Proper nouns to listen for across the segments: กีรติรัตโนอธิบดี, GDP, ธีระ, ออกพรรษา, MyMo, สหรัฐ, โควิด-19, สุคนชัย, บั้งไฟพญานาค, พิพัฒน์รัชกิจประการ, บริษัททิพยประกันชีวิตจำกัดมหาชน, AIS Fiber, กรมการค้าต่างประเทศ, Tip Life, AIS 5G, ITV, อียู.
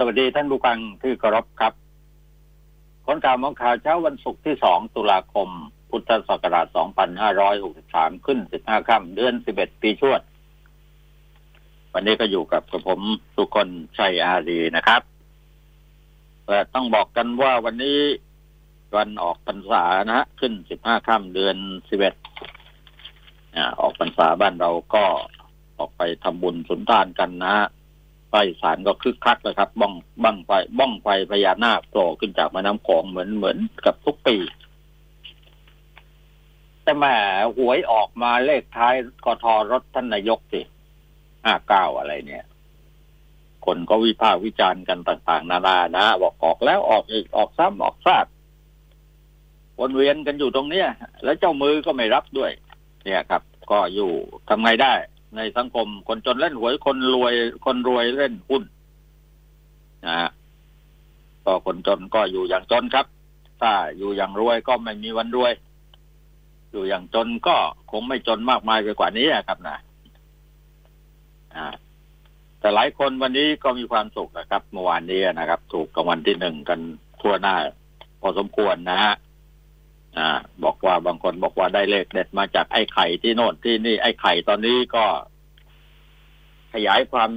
สวัสดีท่านผู้ฟังที่เคารพครับคนข่าวมองข่าวเช้าวันศุกร์ที่2 ตุลาคมพุทธศักราช2563ขึ้น15ค่ำเดือน11ปีชวดวันนี้ก็อยู่กับผมสุคนชัยอารีนะครับต้องบอกกันว่าวันนี้วันออกพรรษานะฮะขึ้น15ค่ำเดือน11ออกพรรษาบ้านเราก็ออกไปทำบุญสุนทานกันนะฮะไฟสารก็คึกคักเลยครับบ้องไฟพญานาคโผล่ขึ้นจากแม่น้ำโขงเหมือนกับทุกปีแต่แหมหวยออกมาเลขท้ายกทรถท่านนายกสิ59อะไรเนี่ยคนก็วิพากษ์วิจารณ์กันต่างๆนานานะบอกออกแล้วออกอีกออกซ้ำออกซากวนเวียนกันอยู่ตรงเนี้ยแล้วเจ้ามือก็ไม่รับด้วยเนี่ยครับก็อยู่ทำไงได้ในสังคมคนจนเล่นหวยคนรวยเล่นหุ้นนะฮะก็คนจนก็อยู่อย่างจนครับถ้าอยู่อย่างรวยก็ไม่มีวันรวยอยู่อย่างจนก็คงไม่จนมากมายไปกว่านี้ครับนะแต่หลายคนวันนี้ก็มีความสุขนะครับเมื่อวานนี้นะครับถูกรางวัลที่1กันทั่วหน้าพอสมควรนะฮะบอกว่าบางคนบอกว่าได้เลขเด็ดมาจากไอ้ไข่ที่โน่นที่นี่ไอ้ไข่ตอนนี้ก็ขยายความ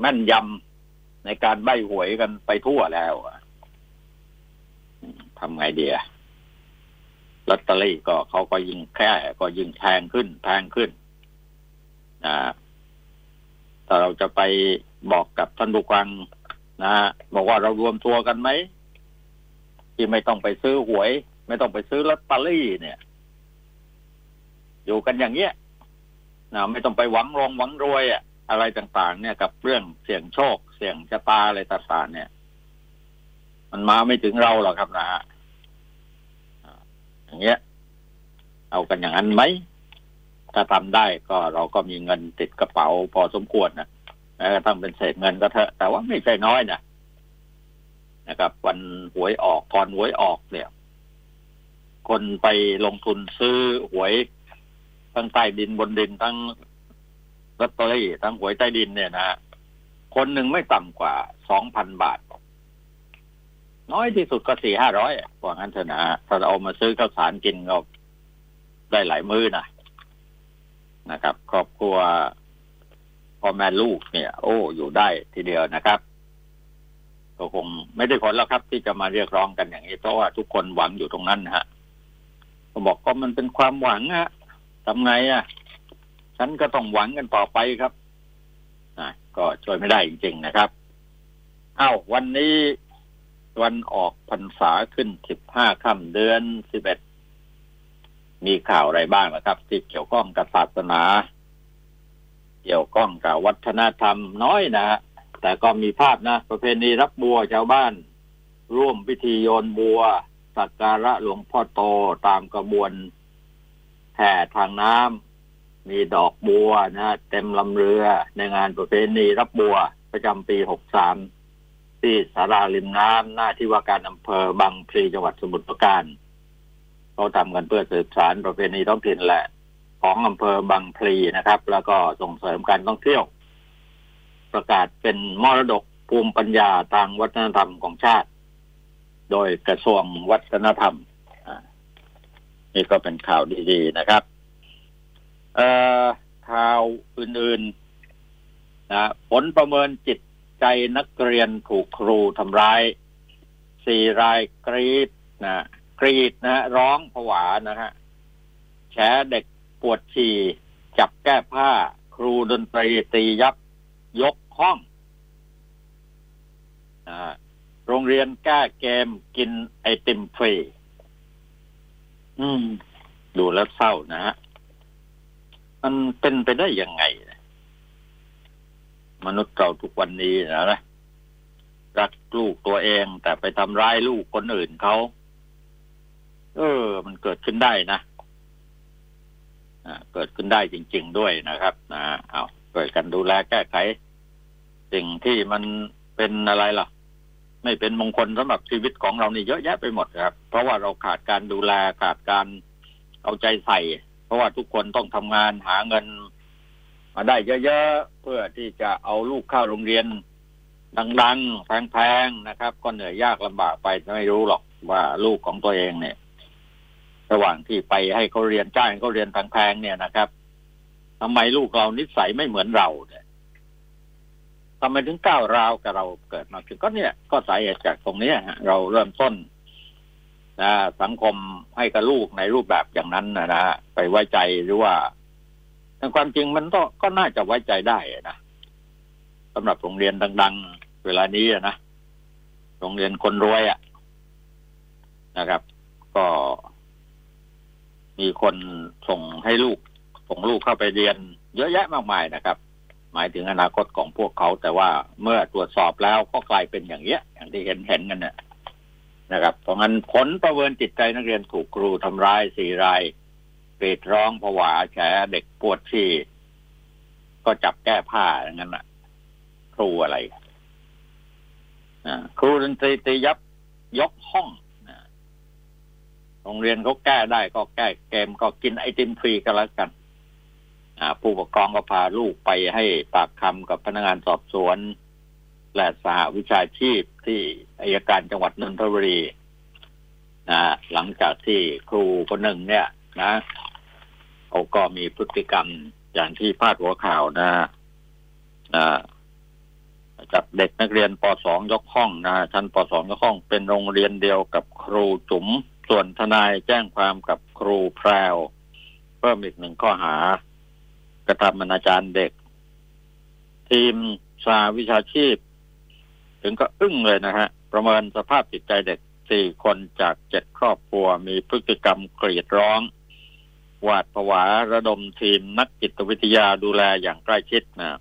แม่นยำในการใบ้หวยกันไปทั่วแล้วทำไงดีลอตเตอรี่ก็เขาก็ยิ่งแค่ก็ยิ่งแพงขึ้นแต่เราจะไปบอกกับท่านผู้ฟังนะบอกว่าเรารวมตัวกันไหมที่ไม่ต้องไปซื้อหวยไม่ต้องไปซื้อลอตเตอรี่เนี่ยอยู่กันอย่างเงี้ยนะไม่ต้องไปหวังรวยอะไรต่างๆเนี่ยกับเรื่องเสี่ยงโชคเสี่ยงชะตาอะไรต่างๆเนี่ยมันมาไม่ถึงเราหรอกครับนะอย่างเงี้ยเอากันอย่างนั้นไหมถ้าทำได้ก็เราก็มีเงินติดกระเป๋าพอสมควรนะถ้าเป็นเศษเงินก็เถอะแต่ว่าไม่ใช่น้อยนะครับวันหวยออกก่อนหวยออกเนี่ยคนไปลงทุนซื้อหวยทั้งใต้ดินบนดินทั้งลอตเตอรี่ทั้งหวยใต้ดินเนี่ยนะคนหนึ่งไม่ต่ำกว่า 2,000 บาทน้อยที่สุดก็ 4-500 กว่างั้นเถอะนะถ้าเอามาซื้อข้าวสารกินก็ได้หลายมื้อนะครับครอบครัวพ่อแม่ลูกเนี่ยโอ้อยู่ได้ทีเดียวนะครับก็คงไม่ได้ผลแล้วครับที่จะมาเรียกร้องกันอย่างนี้เพราะว่าทุกคนหวังอยู่ตรงนั้นนะฮะผมบอกก็มันเป็นความหวังอะทำไงอะฉันก็ต้องหวังกันต่อไปครับก็ช่วยไม่ได้จริงๆนะครับวันนี้วันออกพรรษาขึ้น15ค่ำเดือน11มีข่าวอะไรบ้างนะครับที่เกี่ยวข้องกับศาสนาเกี่ยวข้องกับวัฒนธรรมน้อยนะแต่ก็มีภาพนะประเพณีรับบัวชาวบ้านร่วมพิธีโยนบัวสักการะหลวงพ่อโตตามกระบวนแห่ทางน้ำมีดอกบัวนะเต็มลำเรือในงานประเพณีรับบัวประจำปี63ที่ศาลาริมน้ำหน้าที่ว่าการอำเภอบางพลีจังหวัดสมุทรปราการเขาทำกันเพื่อสืบสานประเพณีท้องถิ่นแหละของอำเภอบางพลีนะครับแล้วก็ส่งเสริมการท่องเที่ยวประกาศเป็นมรดกภูมิปัญญาทางวัฒนธรรมของชาติโดยกระทรวงวัฒนธรรมนี่ก็เป็นข่าวดีๆนะครับข่าวอื่นๆนะผลประเมินจิตใจนักเรียนถูกครูทำร้าย4 รายกรีดนะร้องผวานะฮะแฉเด็กปวดฉี่จับแก้ผ้าครูดนตรีตียับยกห้องโรงเรียนแก้เกมกินไอติมฟรีดูแล้วเศร้านะฮะมันเป็นไปได้ยังไงมนุษย์เราทุกวันนี้นะรักลูกตัวเองแต่ไปทำร้ายลูกคนอื่นเขามันเกิดขึ้นได้นะเกิดขึ้นได้จริงๆด้วยนะครับนะเอาเกิดกันดูแลแก้ไขสิ่งที่มันเป็นอะไรล่ะไม่เป็นมงคลสำหรับชีวิตของเรานี่เยอะแยะไปหมดครับเพราะว่าเราขาดการดูแลขาดการเอาใจใส่เพราะว่าทุกคนต้องทำงานหาเงินมาได้เยอะๆเพื่อที่จะเอาลูกเข้าโรงเรียน ดังๆแพงๆนะครับก็เหนื่อยยากลำบากไปไม่รู้หรอกว่าลูกของตัวเองเนี่ยระหว่างที่ไปให้เขาเรียนจ้างเขาเรียนแพงๆเนี่ยนะครับทำไมลูกเรานิสัยไม่เหมือนเราเนี่ยทำไมถึงก้าวร้าวกับเราเกิดมาถึงก็เนี่ยก็สาเหตุจากตรงนี้ฮะเราเริ่มต้นสังคมให้กับลูกในรูปแบบอย่างนั้นนะฮะไปไว้ใจหรือว่าในความจริงมันก็น่าจะไว้ใจได้นะสำหรับโรงเรียนดังๆเวลานี้นะโรงเรียนคนรวยอ่ะนะครับก็มีคนส่งลูกเข้าไปเรียนเยอะแยะมากมายนะครับหมายถึงอนาคตของพวกเขาแต่ว่าเมื่อตรวจสอบแล้วก็กลายเป็นอย่างเงี้ยอย่างที่เห็นกันเนี่ยนะครับเพราะงั้นผลประเมินจิตใจนักเรียนถูกครูทำร้าย4รายเกรดร้องผวาแฉเด็กปวดที่ก็จับแก้ผ้าอย่างนั้นนะครูอะไรครูดนตรีตียับยกห้องโรงเรียนเขาแก้ได้ก็แก้เกมก็กินไอติมฟรีกันแล้วกันผู้ปกครองก็พาลูกไปให้ปากคำกับพนักงานสอบสวนและสหวิชาชีพที่อัยการจังหวัดนนทบุรีนะหลังจากที่ครูคนหนึ่งเนี่ยนะเขาก็มีพฤติกรรมอย่างที่พาดหัวข่าวนะจับเด็กนักเรียนป .2 ยกห้องนะชั้นป .2 ยกห้องเป็นโรงเรียนเดียวกับครูจุ๋มส่วนทนายแจ้งความกับครูแพรวเพิ่มอีกหนึ่งข้อหากระทำอนาจารเด็กทีมสาวิชาชีพถึงก็อึ้งเลยนะฮะประเมินสภาพจิตใจเด็ก4คนจาก7ครอบครัวมีพฤติกรรมกรีดร้องหวาดผวาระดมทีมนักจิตวิทยาดูแลอย่างใกล้ชิดนะ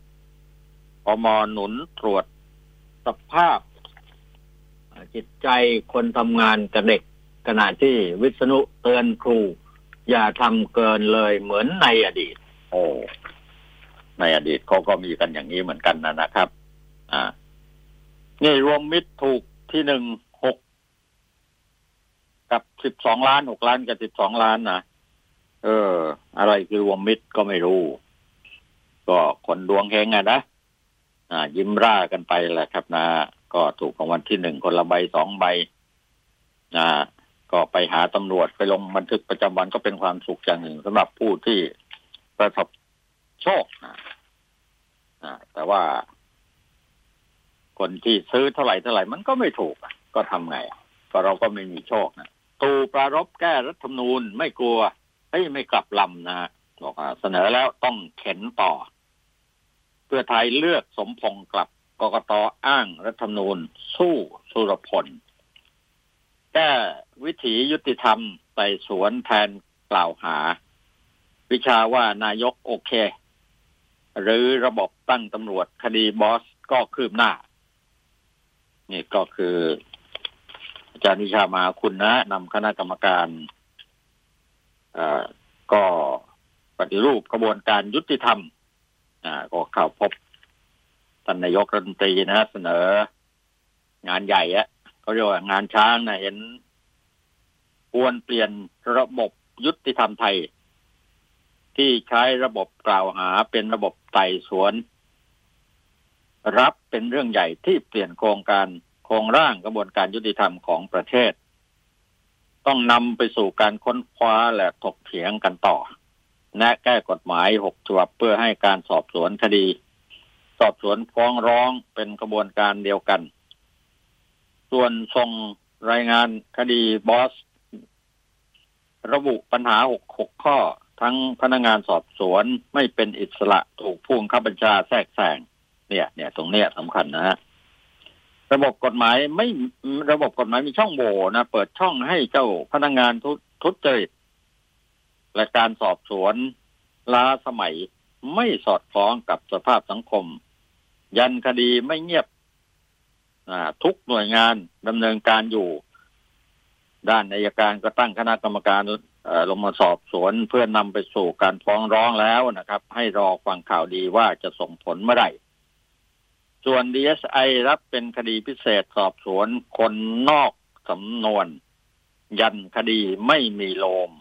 พม.หนุนตรวจสภาพจิตใจคนทำงานกับเด็กขณะที่วิษณุเตือนครูอย่าทำเกินเลยเหมือนในอดีตโอ้ในอดีตเขาก็มีกันอย่างนี้เหมือนกันนะครับนี่รวมมิตรถูกที่หนึ่ง6กับ12 ล้าน6 ล้านกับ12 ล้านนะอะไรคือรวมมิตรก็ไม่รู้ก็คนดวงเฮงอะนะยิ้มร่ากันไปแหละครับนะก็ถูกของวันที่1คนละใบ2 ใบก็ไปหาตำรวจไปลงบันทึกประจำวันก็เป็นความสุขอย่างหนึ่งสำหรับผู้ที่ประสบโชคแต่ว่าคนที่ซื้อเท่าไหร่มันก็ไม่ถูกก็ทำไงก็เราก็ไม่มีโชคนะตู่ปรารภแก้รัฐธรรมนูญไม่กลัวไม่กลับลำนะบอกเสนอแล้วต้องเข็นต่อเพื่อไทยเลือกสมพงษ์กลับกกต.อ้างรัฐธรรมนูญสู้สุรพลแก้วิถียุติธรรมไต่สวนแทนกล่าวหาวิชาว่านายกโอเคหรือระบบตั้งตำรวจคดีบอสก็คืบหน้านี่ก็คืออาจารย์วิชามาคุณนะนำคณะกรรมการก็ปฏิรูปกระบวนการยุติธรรมก็เข้าพบท่านนายกรัฐมนตรีนะเสนองานใหญ่อะเขาเรียกว่างานช้างนะเห็นควรเปลี่ยนระบบยุติธรรมไทยที่ใช้ระบบกล่าวหาเป็นระบบไต่สวนรับเป็นเรื่องใหญ่ที่เปลี่ยนโครงร่างกระบวนการยุติธรรมของประเทศต้องนำไปสู่การค้นคว้าและถกเถียงกันต่อและแก้กฎหมาย6ฉบับเพื่อให้การสอบสวนคดีสอบสวนฟ้องร้องเป็นกระบวนการเดียวกันส่วนส่งรายงานคดีบอสระบุปัญหา6ข้อทั้งพนักงานสอบสวนไม่เป็นอิสระถูกผู้บังคับบัญชาแทรกแซงเนี่ยตรงเนี้ยสำคัญนะฮะระบบกฎหมายมีช่องโหว่นะเปิดช่องให้เจ้าพนักงานทุจริตและการสอบสวนล้าสมัยไม่สอดคล้องกับสภาพสังคมยันคดีไม่เงียบทุกหน่วยงานดำเนินการอยู่ด้านอัยการก็ตั้งคณะกรรมการลงมาสอบสวนเพื่อนำไปสู่การฟ้องร้องแล้วนะครับให้รอฟังข่าวดีว่าจะส่งผลเมื่อไหร่ส่วน DSI รับเป็นคดีพิเศษสอบสวนคนนอกสำนวนยันคดีไม่ล้ม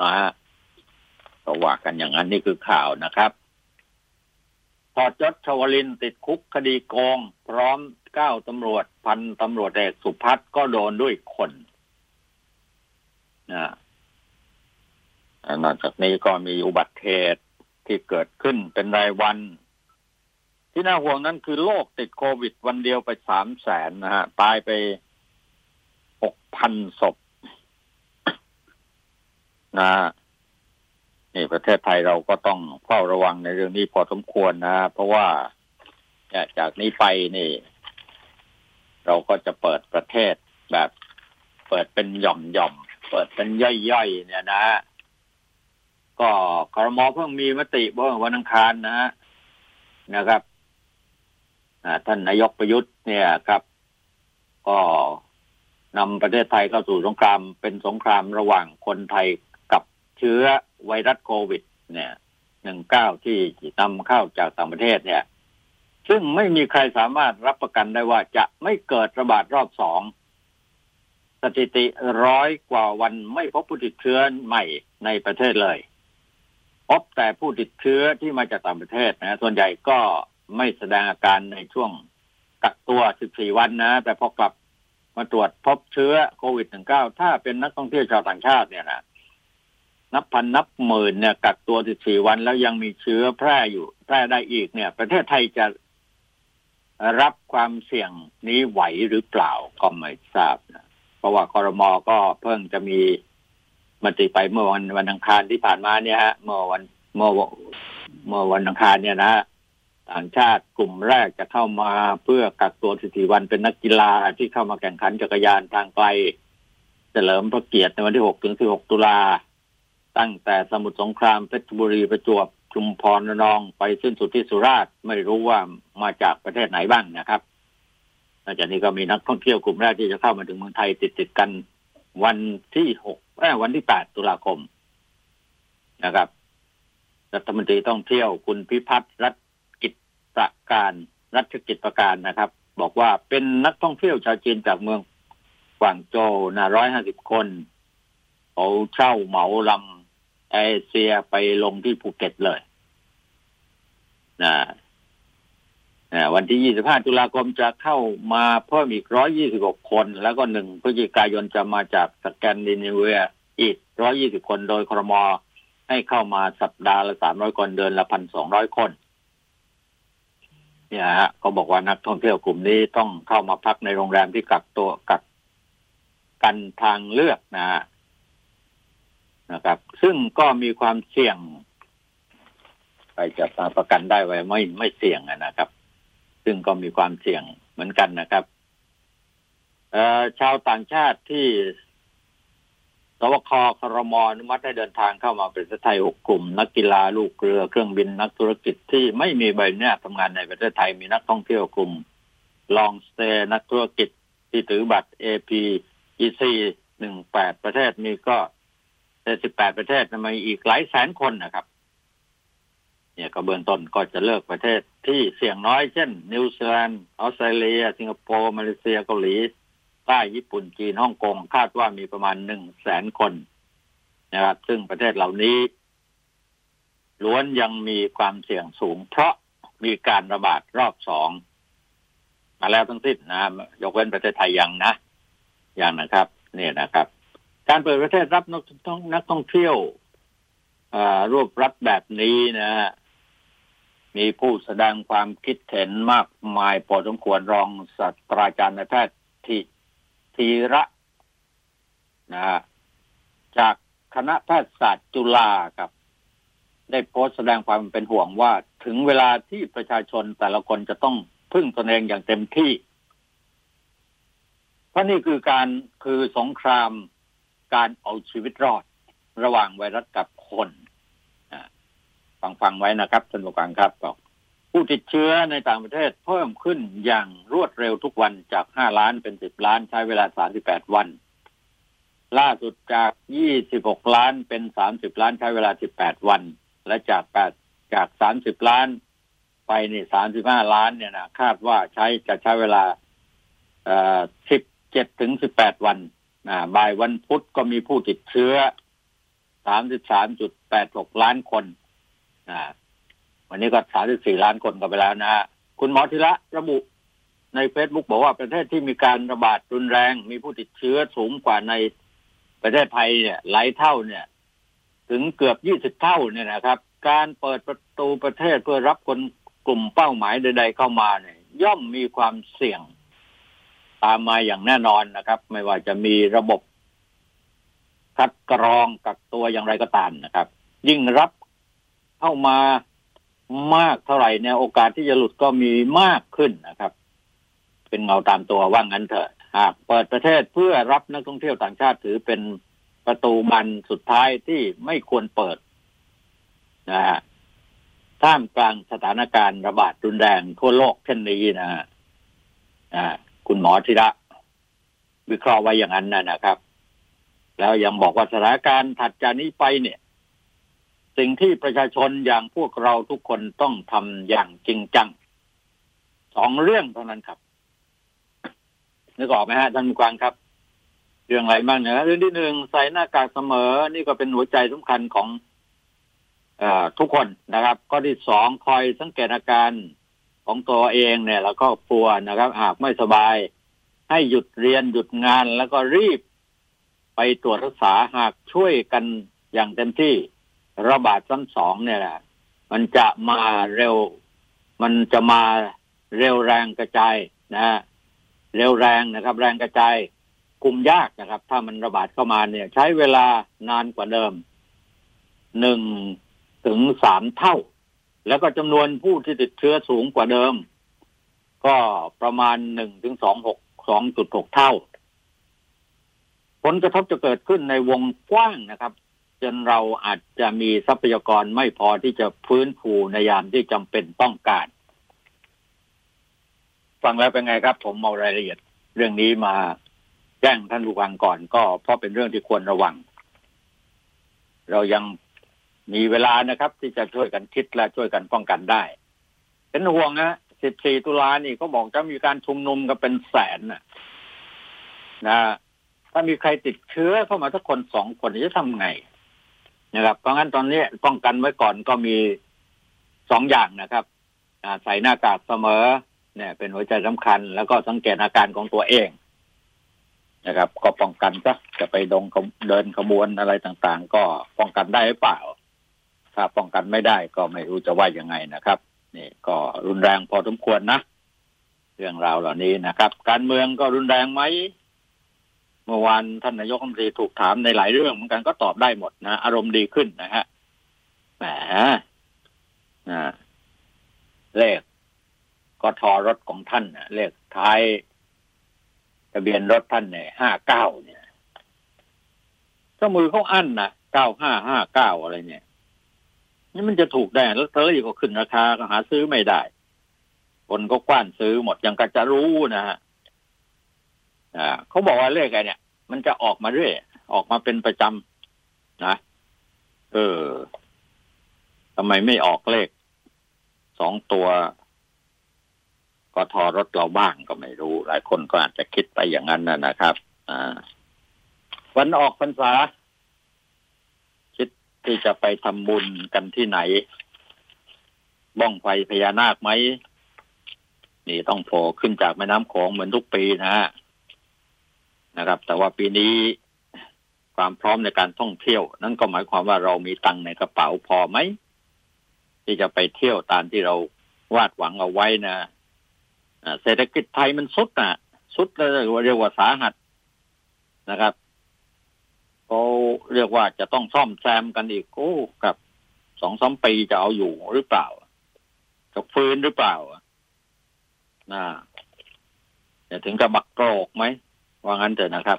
นะฮะก็ว่ากันอย่างนั้นนี่คือข่าวนะครับ ถอดยศชวลินติดคุกคดีโกงพร้อม9ตำรวจพันตำรวจเอกสุพัฒน์ก็โดนด้วยคนนอกจากนี้ก็มีอุบัติเหตุที่เกิดขึ้นเป็นรายวันที่น่าห่วงนั้นคือโรคติดโควิดวันเดียวไป 300,000 นะฮะตายไป 6,000 ศพนะนี่ประเทศไทยเราก็ต้องเฝ้าระวังในเรื่องนี้พอสมควรนะเพราะว่าจากนี้ไปนี่เราก็จะเปิดประเทศแบบเปิดเป็นหย่อมๆเปิดเป็นย่อยๆเนี่ยนะก็ครม.เพิ่งมีมติเมื่อวันอังคารนะครับท่านนายกประยุทธ์เนี่ยครับก็นำประเทศไทยเข้าสู่สงครามเป็นสงครามระหว่างคนไทยกับเชื้อไวรัสโควิดเนี่ย19ที่นำเข้าจากต่างประเทศเนี่ยซึ่งไม่มีใครสามารถรับประกันได้ว่าจะไม่เกิดระบาดรอบ2สถิติ100กว่าวันไม่พบผู้ติดเชื้อใหม่ในประเทศเลยพบแต่ผู้ติดเชื้อที่มาจากต่างประเทศนะส่วนใหญ่ก็ไม่แสดงอาการในช่วงกักตัว14วันนะแต่พอกลับมาตรวจพบเชื้อโควิด-19 ถ้าเป็นนักท่องเที่ยวชาวต่างชาติเนี่ยนะนับพันนับหมื่นเนี่ยกักตัว14วันแล้วยังมีเชื้อแพร่อยู่แพร่ได้อีกเนี่ยประเทศไทยจะรับความเสี่ยงนี้ไหวหรือเปล่าก็ไม่ทราบนะเพราะว่าครม.ก็เพิ่งจะมีมติไปเมื่อวันอังคารที่ผ่านมาเนี่ยฮะเมื่อวันอังคารเนี่ยนะต่างชาติกลุ่มแรกจะเข้ามาเพื่อกักตัว14วันเป็นนักกีฬาที่เข้ามาแข่งขันจักรยานทางไกลเฉลิมพระเกียรติในวันที่6ถึง16ตุลาตั้งแต่สมุทรสงครามเพชรบุรีประจวบชุมพรระนองไปสิ้นสุดที่สุราษฎร์ไม่รู้ว่ามาจากประเทศไหนบ้างนะครับนอกจากนี้ก็มีนักท่องเที่ยวกลุ่มแรกที่จะเข้ามาถึงเมืองไทยติดกันวันที่8ตุลาคมนะครับรัฐมนตรีท่องเที่ยวคุณพิพัฒน์รัชกิจประการนะครับบอกว่าเป็นนักท่องเที่ยวชาวจีนจากเมืองกวางโจว150คนเขาเช่าเหมาลำเอเชียไปลงที่ภูเก็ตเลยวันที่25ตุลาคมจะเข้ามาเพิ่มอีก126คนแล้วก็1พฤศจิกายนจะมาจากสแกนดิเนเวียอีก120คนโดยครม.ให้เข้ามาสัปดาห์ละ300คนเดือนละ 1,200 คนเนี่ยฮะเขาบอกว่านักท่องเที่ยวกลุ่มนี้ต้องเข้ามาพักในโรงแรมที่กักกันทางเลือกนะครับซึ่งก็มีความเสี่ยงไปจะประกันได้ไว้ไม่เสี่ยงนะครับซึ่งก็มีความเสี่ยงเหมือนกันนะครับชาวต่างชาติที่สวค.ครม.อนุมัติให้เดินทางเข้ามาประเทศไทย6กลุ่มนักกีฬาลูกเรือเครื่องบินนักธุรกิจที่ไม่มีใบอนุญาตทำงานในประเทศไทยมีนักท่องเที่ยวกลุ่มลองสเตย์นักธุรกิจที่ถือบัตร APEC 18ประเทศนี่ก็78ประเทศมีอีกหลายแสนคนนะครับเนี่ยกระเบื้องต้นก็จะเลือกประเทศที่เสี่ยงน้อยเช่นนิวซีแลนด์ออสเตรเลียสิงคโปร์มาเลเซียเกาหลีใต้ญี่ปุ่นจีนฮ่องกงคาดว่ามีประมาณ 100,000 คนนะครับซึ่งประเทศเหล่านี้ล้วนยังมีความเสี่ยงสูงเพราะมีการระบาดรอบ2มาแล้วทั้งสิ้นนะยกเว้นประเทศไทยยังนะครับนี่นะครับการเปิดประเทศรับนักท่องเที่ยวรูปรัฐแบบนี้นะฮะมีผู้แสดงความคิดเห็นมากมายพอสมควรรองศาสตราจารย์นายแพทย์ธีระนะฮะจากคณะแพทยศาสตร์จุฬาครับได้โพสต์แสดงความเป็นห่วงว่าถึงเวลาที่ประชาชนแต่ละคนจะต้องพึ่งตนเองอย่างเต็มที่เพราะนี่คือสงครามการเอาชีวิตรอดระหว่างไวรัสกับคนฟังไว้นะครับท่านผู้ฟังครับผู้ติดเชื้อในต่างประเทศเพิ่มขึ้นอย่างรวดเร็วทุกวันจาก5ล้านเป็น10ล้านใช้เวลา38วันล่าสุดจาก26ล้านเป็น30ล้านใช้เวลา18วันและจาก30ล้านไปนี่35ล้านเนี่ยนะคาดว่าจะใช้เวลา17ถึง18วันบ่ายวันพุธก็มีผู้ติดเชื้อ 33.86 ล้านคน วันนี้ก็34 ล้านคนกันไปแล้วนะฮะคุณหมอธีระระบุใน Facebook บอกว่าประเทศที่มีการระบาดรุนแรงมีผู้ติดเชื้อสูงกว่าในประเทศไทยเนี่ยหลายเท่าเนี่ยถึงเกือบ20 เท่าเนี่ยนะครับการเปิดประตูประเทศเพื่อรับคนกลุ่มเป้าหมายใดๆเข้ามาเนี่ยย่อมมีความเสี่ยงตามมาอย่างแน่นอนนะครับไม่ว่าจะมีระบบคัดกรองกักตัวอย่างไรก็ตามนะครับยิ่งรับเข้ามามากเท่าไหร่เนี่ยโอกาสที่จะหลุดก็มีมากขึ้นนะครับเป็นเงาตามตัวว่างั้นเถอะหากเปิดประเทศเพื่อรับนักท่องเที่ยวต่างชาติถือเป็นประตูบานสุดท้ายที่ไม่ควรเปิดนะฮะท่ามกลางสถานการณ์ระบาดรุนแรงทั่วโลกเช่นนี้นะฮะคุณหมอธีระวิเคราะห์ไว้อย่างนั้นนะครับแล้วยังบอกว่าสถานการณ์ถัดจากนี้ไปเนี่ยสิ่งที่ประชาชนอย่างพวกเราทุกคนต้องทำอย่างจริงจัง2 เรื่องเท่านั้นครับนึกออกไหมฮะท่านผู้กองครับเรื่องอะไรบ้างเนี่ยเรื่องที่1ใส่หน้ากากเสมอนี่ก็เป็นหัวใจสำคัญของทุกคนนะครับข้อที่2คอยสังเกตอาการของตัวเองเนี่ยแล้วก็กลัวนะครับหากไม่สบายให้หยุดเรียนหยุดงานแล้วก็รีบไปตรวจรักษาหากช่วยกันอย่างเต็มที่ระบาดซ้ำ2เนี่ยแหละมันจะมาเร็วแรงกระจายนะฮะเร็วแรงนะครับแรงกระจายคุมยากนะครับถ้ามันระบาดเข้ามาเนี่ยใช้เวลานานกว่าเดิม1 ถึง 3 เท่าแล้วก็จำนวนผู้ที่ติดเชื้อสูงกว่าเดิมก็ประมาณ 1 ถึง 2.6 เท่าผลกระทบจะเกิดขึ้นในวงกว้างนะครับจนเราอาจจะมีทรัพยากรไม่พอที่จะฟื้นฟูในยามที่จำเป็นต้องการฟังแล้วเป็นไงครับผมเอารายละเอียดเรื่องนี้มาแจ้งท่านผู้ฟังก่อนก็เพราะเป็นเรื่องที่ควรระวังเรายังมีเวลานะครับที่จะช่วยกันคิดและช่วยกันป้องกันได้เป็นห่วงนะ14 ตุลานี่เขาบอกจะมีการชุมนุมกันเป็นแสนนะถ้ามีใครติดเชื้อเข้ามาสักคน2 คนจะทำไงนะครับเพราะงั้นตอนนี้ป้องกันไว้ก่อนก็มี2 อย่างนะครับใส่หน้ากากเสมอเนี่ยเป็นหัวใจสำคัญแล้วก็สังเกตอาการของตัวเองนะครับก็ป้องกันซะจะไปเดินขบวนอะไรต่างๆก็ป้องกันได้หรือเปล่าถ้าป้องกันไม่ได้ก็ไม่รู้จะว่ายังไงนะครับนี่ก็รุนแรงพอสมควรนะเรื่องราวเหล่านี้นะครับการเมืองก็รุนแรงไหมเมื่อวานท่านนายกรัฐมนตรีถูกถามในหลายเรื่องเหมือนกันก็ตอบได้หมดนะอารมณ์ดีขึ้นนะฮะแหมเลขกท.รถของท่านเลขท้ายทะเบียนรถท่านเนี่ย59เนี่ยเจ้ามือเขาอั้นนะ9559อะไรเนี่ยนี่มันจะถูกได้แล้วเตอรี่ก็ขึ้นราคาก็หาซื้อไม่ได้คนก็กว้านซื้อหมดยังก็จะรู้นะฮะเขาบอกว่าเลขอะไรเนี่ยมันจะออกมาเรื่อยออกมาเป็นประจำนะทำไมไม่ออกเลข2 ตัวกท.รถเราบ้างก็ไม่รู้หลายคนก็อาจจะคิดไปอย่างนั้นนะครับวันออกพรรษาคิดที่จะไปทำบุญกันที่ไหนบ้องไฟพญานาคไหมนี่ต้องโผล่ขึ้นจากแม่น้ำโขงเหมือนทุกปีนะครับแต่ว่าปีนี้ความพร้อมในการท่องเที่ยวนั่นก็หมายความว่าเรามีตังค์ในกระเป๋าพอไหมที่จะไปเที่ยวตามที่เราวาดหวังเอาไว้นะเศรษฐกิจไทยมันสุดแล้วเรียกว่าสาหัสนะครับเขาเรียกว่าจะต้องซ่อมแซมกันอีกกับ 2-3 ปีจะเอาอยู่หรือเปล่าจะฟื้นหรือเปล่าจะถึงกับบักโกรกไหมว่างั้นเถอะนะครับ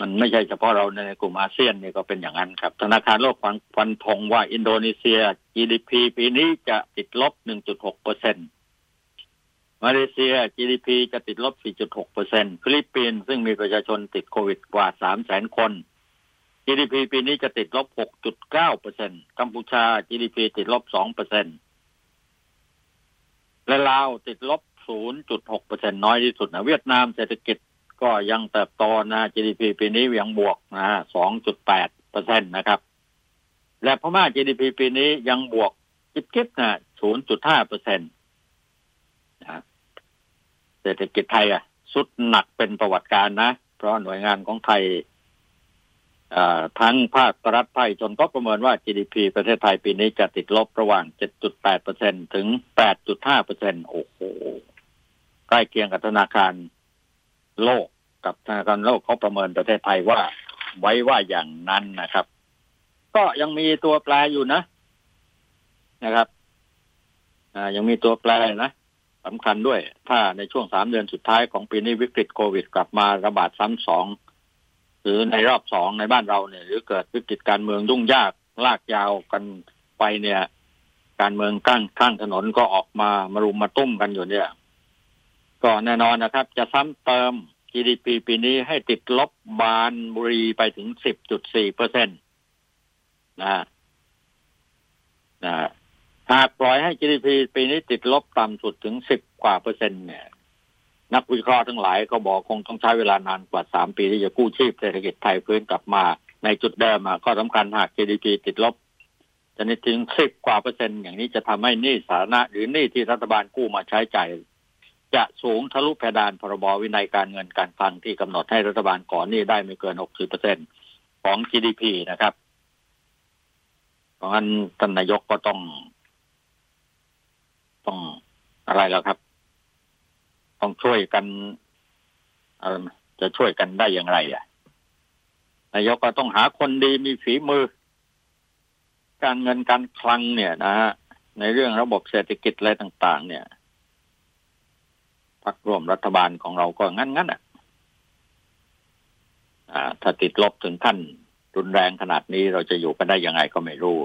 มันไม่ใช่เฉพาะเราในกลุ่มอาเซียนนี่ก็เป็นอย่างนั้นครับธนาคารโลกฟันธงว่าอินโดนีเซีย GDP ปีนี้จะติดลบ 1.6% มาเลเซีย GDP จะติดลบ 4.6% ฟิลิปปินส์ซึ่งมีประชาชนติดโควิดกว่า 300,000 คน GDP ปีนี้จะติดลบ 6.9% กัมพูชา GDP ติดลบ 2% และลาวติดลบ 0.6% น้อยที่สุดนะเวียดนามเศรษฐกิจก็ยังเติบโตนะ GDP ปีนี้ยังบวกนะ 2.8% นะครับและพม่า GDP ปีนี้ยังบวก เศรษฐกิจน่ะ 0.5% นะเศรษฐกิจไทยอ่ะสุดหนักเป็นประวัติการนะเพราะหน่วยงานของไทยทั้งภาครัฐไทยจนก็ประเมินว่า GDP ประเทศไทยปีนี้จะติดลบระหว่าง 7.8% ถึง 8.5% โอ้โหใกล้เคียงกับธนาคารโลกกับธนาคารโลกเขาประเมินประเทศไทยว่าไว้ว่าอย่างนั้นนะครับก็ยังมีตัวแปรอยู่นะครับยังมีตัวแปรนะสำคัญด้วยถ้าในช่วง3เดือนสุดท้ายของปีนี้วิกฤตโควิดกลับมาระบาดซ้ำสองหรือในรอบ2ในบ้านเราเนี่ยหรือเกิดวิกฤตการเมืองยุ่งยากลากยาวกันไปเนี่ยการเมืองข้างถนนก็ออกมารุมมาตุ้มกันอยู่เนี่ยก็แน่นอนนะครับจะซ้ำเติม GDP ปีนี้ให้ติดลบบานบุรีไปถึง 10.4% นะหากปล่อยให้ GDP ปีนี้ติดลบต่ำสุดถึง10%เนี่ยนักวิเคราะห์ทั้งหลายก็บอกคงต้องใช้เวลานานกว่า3 ปีที่จะกู้ชีพเศรษฐกิจไทยฟื้นกลับมาในจุดเดิมข้อสำคัญหาก GDP ติดลบจะนิดถึง10%อย่างนี้จะทำให้หนี้สาธารณะหรือหนี้ที่รัฐบาลกู้มาใช้จ่ายจะสูงทะลุเพดานพรบวินัยการเงินการคลังที่กำหนดให้รัฐบาลก่อนหนี้ได้ไม่เกิน 60% ของ GDP นะครับเพราะงั้นท่านนายกก็ต้องอะไรแล้วครับต้องช่วยกันจะช่วยกันได้อย่างไรนายกก็ต้องหาคนดีมีฝีมือการเงินการคลังเนี่ยนะฮะในเรื่องระบบเศรษฐกิจอะไรต่างๆเนี่ยพรรคร่วมรัฐบาลของเราก็งั้นถ้าติดลบถึงขั้นรุนแรงขนาดนี้เราจะอยู่กันได้ยังไงก็ไม่รู้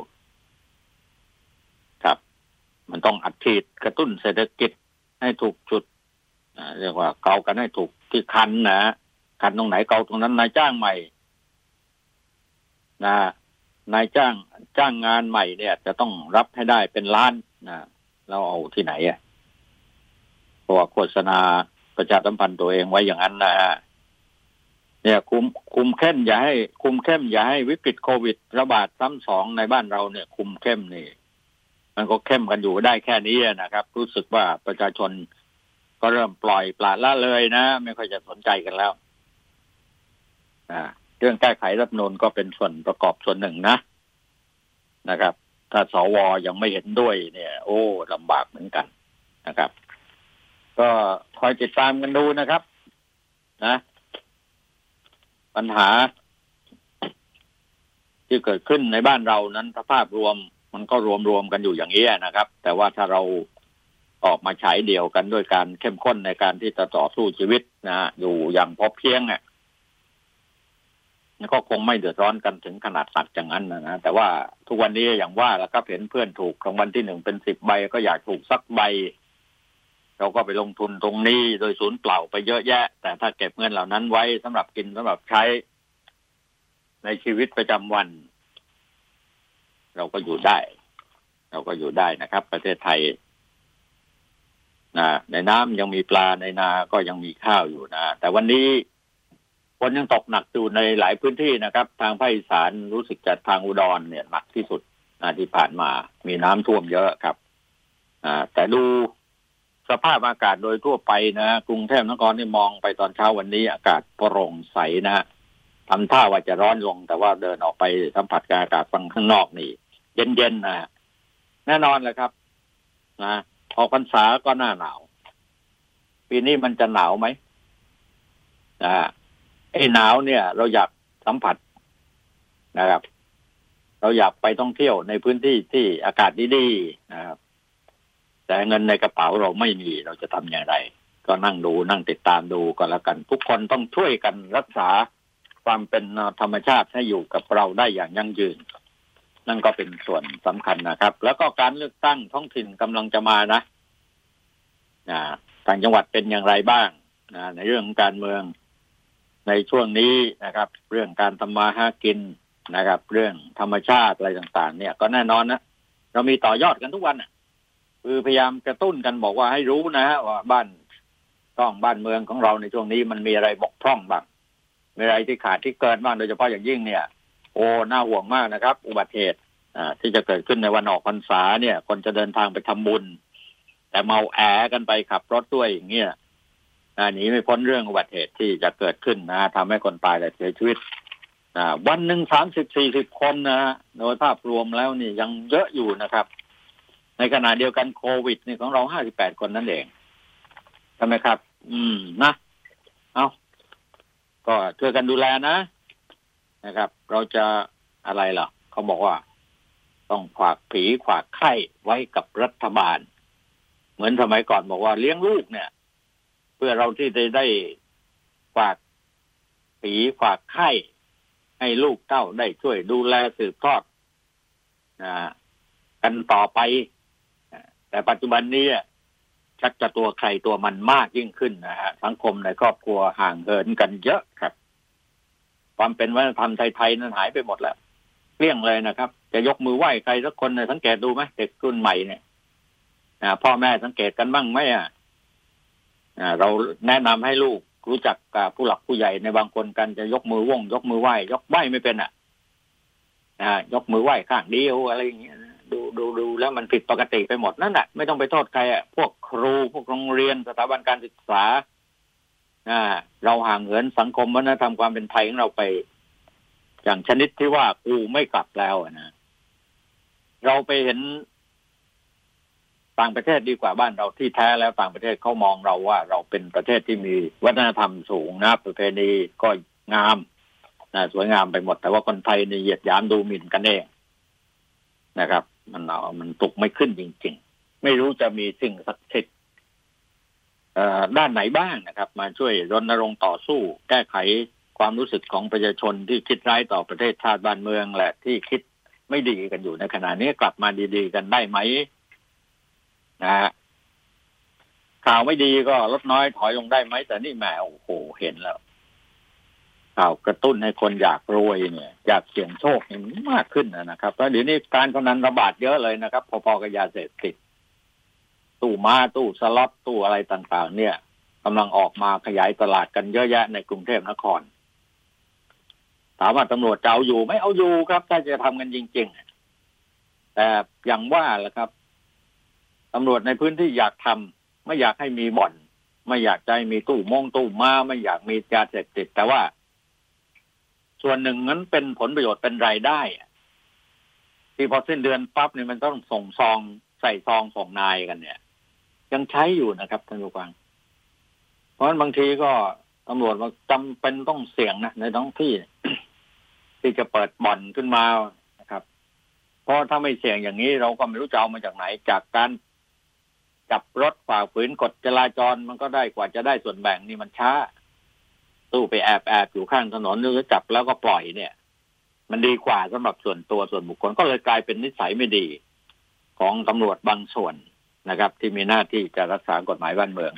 ครับมันต้องอัดฉีดกระตุ้นเศรษฐกิจให้ถูกจุดเรียกว่าเกากันให้ถูกที่คันนะคันตรงไหนเกาตรงนั้นนายจ้างใหม่นะนายจ้างงานใหม่เนี่ยจะต้องรับให้ได้เป็นล้านนะเราเอาที่ไหนเพราะว่าโฆษณาประชาสัมพันธ์ตัวเองไว้อย่างนั้นนะเนี่ยคุมเข้มอย่าให้วิกฤตโควิดระบาดซ้ำสองในบ้านเราเนี่ยคุมเข้มนี่มันก็เข้มกันอยู่ได้แค่นี้นะครับรู้สึกว่าประชาชนก็เริ่มปล่อยปละละเลยนะไม่ค่อยจะสนใจกันแล้วเรื่องแก้ไขรัฐธรรมนูญก็เป็นส่วนประกอบส่วนหนึ่งนะครับถ้าสวยังไม่เห็นด้วยเนี่ยโอ้ลำบากเหมือนกันนะครับก็คอยติดตามกันดูนะครับนะปัญหาที่เกิดขึ้นในบ้านเรานั้นภาพรวมมันก็รวมกันอยู่อย่างนี้นะครับแต่ว่าถ้าเราออกมาฉายเดียวกันด้วยการเข้มข้นในการที่จะต่อสู้ชีวิตนะฮะอยู่อย่างพอเพียงก็คงไม่เดือดร้อนกันถึงขนาดตัดอย่างนั้นนะแต่ว่าทุกวันนี้อย่างว่าแล้วก็เห็นเพื่อนถูกรางวัลที่ 1 เป็น 10 ใบก็อยากถูกสักใบเราก็ไปลงทุนตรงนี้โดยศูนย์เปล่าไปเยอะแยะแต่ถ้าเก็บเงินเหล่านั้นไว้สำหรับกินสำหรับใช้ในชีวิตประจำวันเราก็อยู่ได้นะครับประเทศไทยในน้ำยังมีปลาในนาก็ยังมีข้าวอยู่นะแต่วันนี้ฝนยังตกหนักอยู่ในหลายพื้นที่นะครับทางภาคอีสานรู้สึกจะทางอุดรเนี่ยหนักที่สุดที่ผ่านมามีน้ำท่วมเยอะครับแต่ดูสภาพอากาศโดยทั่วไปนะกรุงเทพนครนี่มองไปตอนเช้าวันนี้อากาศโปร่งใสนะทำท่าว่าจะร้อนลงแต่ว่าเดินออกไปสัมผัสกับอากาศข้างนอกนี่เย็นๆนะแน่นอนเลยครับนะออกพรรษาก็หน้าหนาวปีนี้มันจะหนาวไหมไอ้หนาวเนี่ยเราอยากสัมผัสนะครับเราอยากไปท่องเที่ยวในพื้นที่ที่อากาศดีๆนะครับแต่เงินในกระเป๋าเราไม่มีเราจะทำอย่างไรก็นั่งติดตามดูก็แล้วกันทุกคนต้องช่วยกันรักษาความเป็นธรรมชาติให้อยู่กับเราได้อย่างยั่งยืนนั่นก็เป็นส่วนสำคัญนะครับแล้วก็การเลือกตั้งท้องถิ่นกำลังจะมานะต่างจังหวัดเป็นอย่างไรบ้างในเรื่องการเมืองในช่วงนี้นะครับเรื่องการทำมาหากินนะครับเรื่องธรรมชาติอะไรต่างๆเนี่ยก็แน่นอนนะเรามีต่อยอดกันทุกวันคือพยายามกระตุ้นกันบอกว่าให้รู้นะว่าบ้านเมืองของเราในช่วงนี้มันมีอะไรบกพร่องบ้างมีอะไรที่ขาดที่เกินบ้างโดยเฉพาะอย่างยิ่งเนี่ยโอ้น่าห่วงมากนะครับอุบัติเหตุ ที่จะเกิดขึ้นในวันออกพรรษาเนี่ยคนจะเดินทางไปทำบุญแต่เมาแอกันไปขับรถด้วยอย่างเงี้ยหนีไม่พ้นเรื่องอุบัติเหตุที่จะเกิดขึ้นนะทำให้คนตายและเสียชีวิตวันหนึ่ง 30-40 คนนะโดยภาพรวมแล้วนี่ยังเยอะอยู่นะครับในขณะเดียวกันโควิดนี่ของเรา58คนนั่นเองใช่ไหมครับนะเอาก็ช่วยกันดูแลนะครับเราจะอะไรล่ะเขาบอกว่าต้องขวากผีขวากไข้ไว้กับรัฐบาลเหมือนสมัยก่อนบอกว่าเลี้ยงลูกเนี่ยเพื่อเราที่จะได้ขวากผีขวากไข้ให้ลูกเต้าได้ช่วยดูแลสืบทอดกันต่อไปแต่ปัจจุบันนี้ชักจะตัวใครตัวมันมากยิ่งขึ้นนะฮะสังคมในครอบครัวห่างเหินกันเยอะครับความเป็นวัฒนธรรมไทยๆนั้นหายไปหมดแล้วเกลี้ยงเลยนะครับจะยกมือไหว้ใครสักคนเนี่ยสังเกตดูไหมเด็กรุ่นใหม่เนี่ยพ่อแม่สังเกตกันบ้างไหมเราแนะนำให้ลูกรู้จักกับผู้หลักผู้ใหญ่ในบางคนกันจะยกมือว่องยกมือไหว้ยกไหว้ไม่เป็นยกมือไหว้ข้างเดียวอะไรอย่างเงี้ยดูแล้วมันผิดปกติไปหมดนั่นแหละไม่ต้องไปโทษใครพวกครูพวกโรงเรียนสถาบันการศึกษาเราห่างเหินสังคมวัฒนธรรมความเป็นไทยของเราไปอย่างชนิดที่ว่ากูไม่กลับแล้วนะเราไปเห็นต่างประเทศดีกว่าบ้านเราที่แท้แล้วต่างประเทศเขามองเราว่าเราเป็นประเทศที่มีวัฒนธรรมสูงนะประเพณีก็งามนะสวยงามไปหมดแต่ว่าคนไทยเนี่ยเหยียดหยามดูหมิ่นกันเองนะครับมันตกไม่ขึ้นจริงๆไม่รู้จะมีสิ่งศักดิ์สิทธิ์ด้านไหนบ้างนะครับมาช่วยรณรงค์ต่อสู้แก้ไขความรู้สึกของประชาชนที่คิดร้ายต่อประเทศชาติบ้านเมืองและที่คิดไม่ดีกันอยู่ในขณะนี้กลับมาดีๆกันได้ไหมนะฮะข่าวไม่ดีก็ลดน้อยถอยลงได้ไหมแต่นี่แหมโอ้โหเห็นแล้วข่าวกระตุ้นให้คนอยากรวยเนี่ยอยากเสี่ยงโชคมากขึ้นนะครับแล้วเดี๋ยวนี้การพนันระบาดเยอะเลยนะครับพอๆกับยาเสพติดตู้ม้าตู้สล็อตตู้อะไรต่างๆเนี่ยกำลังออกมาขยายตลาดกันเยอะแยะในกรุงเทพนครถามว่าตำรวจจะเอาอยู่ไม่เอาอยู่ครับถ้าจะทำกันจริงๆแต่อย่างว่าแหละครับตำรวจในพื้นที่อยากทำไม่อยากให้มีบ่อนไม่อยากใจมีตู้มงตู้ม้าไม่อยากมียาเสพติดแต่ว่าส่วนหนึ่งนั้นเป็นผลประโยชน์เป็นรายได้ที่พอสิ้นเดือนปั๊บเนี่ยมันต้องส่งซองใส่ซองส่งนายกันเนี่ยยังใช้อยู่นะครับท่านผู้ฟังเพราะฉะนั้นบางทีก็ตำรวจจำเป็นต้องเสี่ยงนะในท้องที่ ที่จะเปิดบ่อนขึ้นมานะครับเพราะถ้าไม่เสี่ยงอย่างนี้เราก็ไม่รู้จะเอามาจากไหนจากการจับรถฝ่าฝืนกฎจราจรมันก็ได้กว่าจะได้ส่วนแบ่งนี่มันช้าตู้ไปแอบอยู่ข้างถนนหรือจับแล้วก็ปล่อยเนี่ยมันดีกว่าสำหรับส่วนตัวส่วนบุคคลก็เลยกลายเป็นนิสัยไม่ดีของตำรวจบางส่วนนะครับที่มีหน้าที่จะรักษากฎหมายบ้านเมือง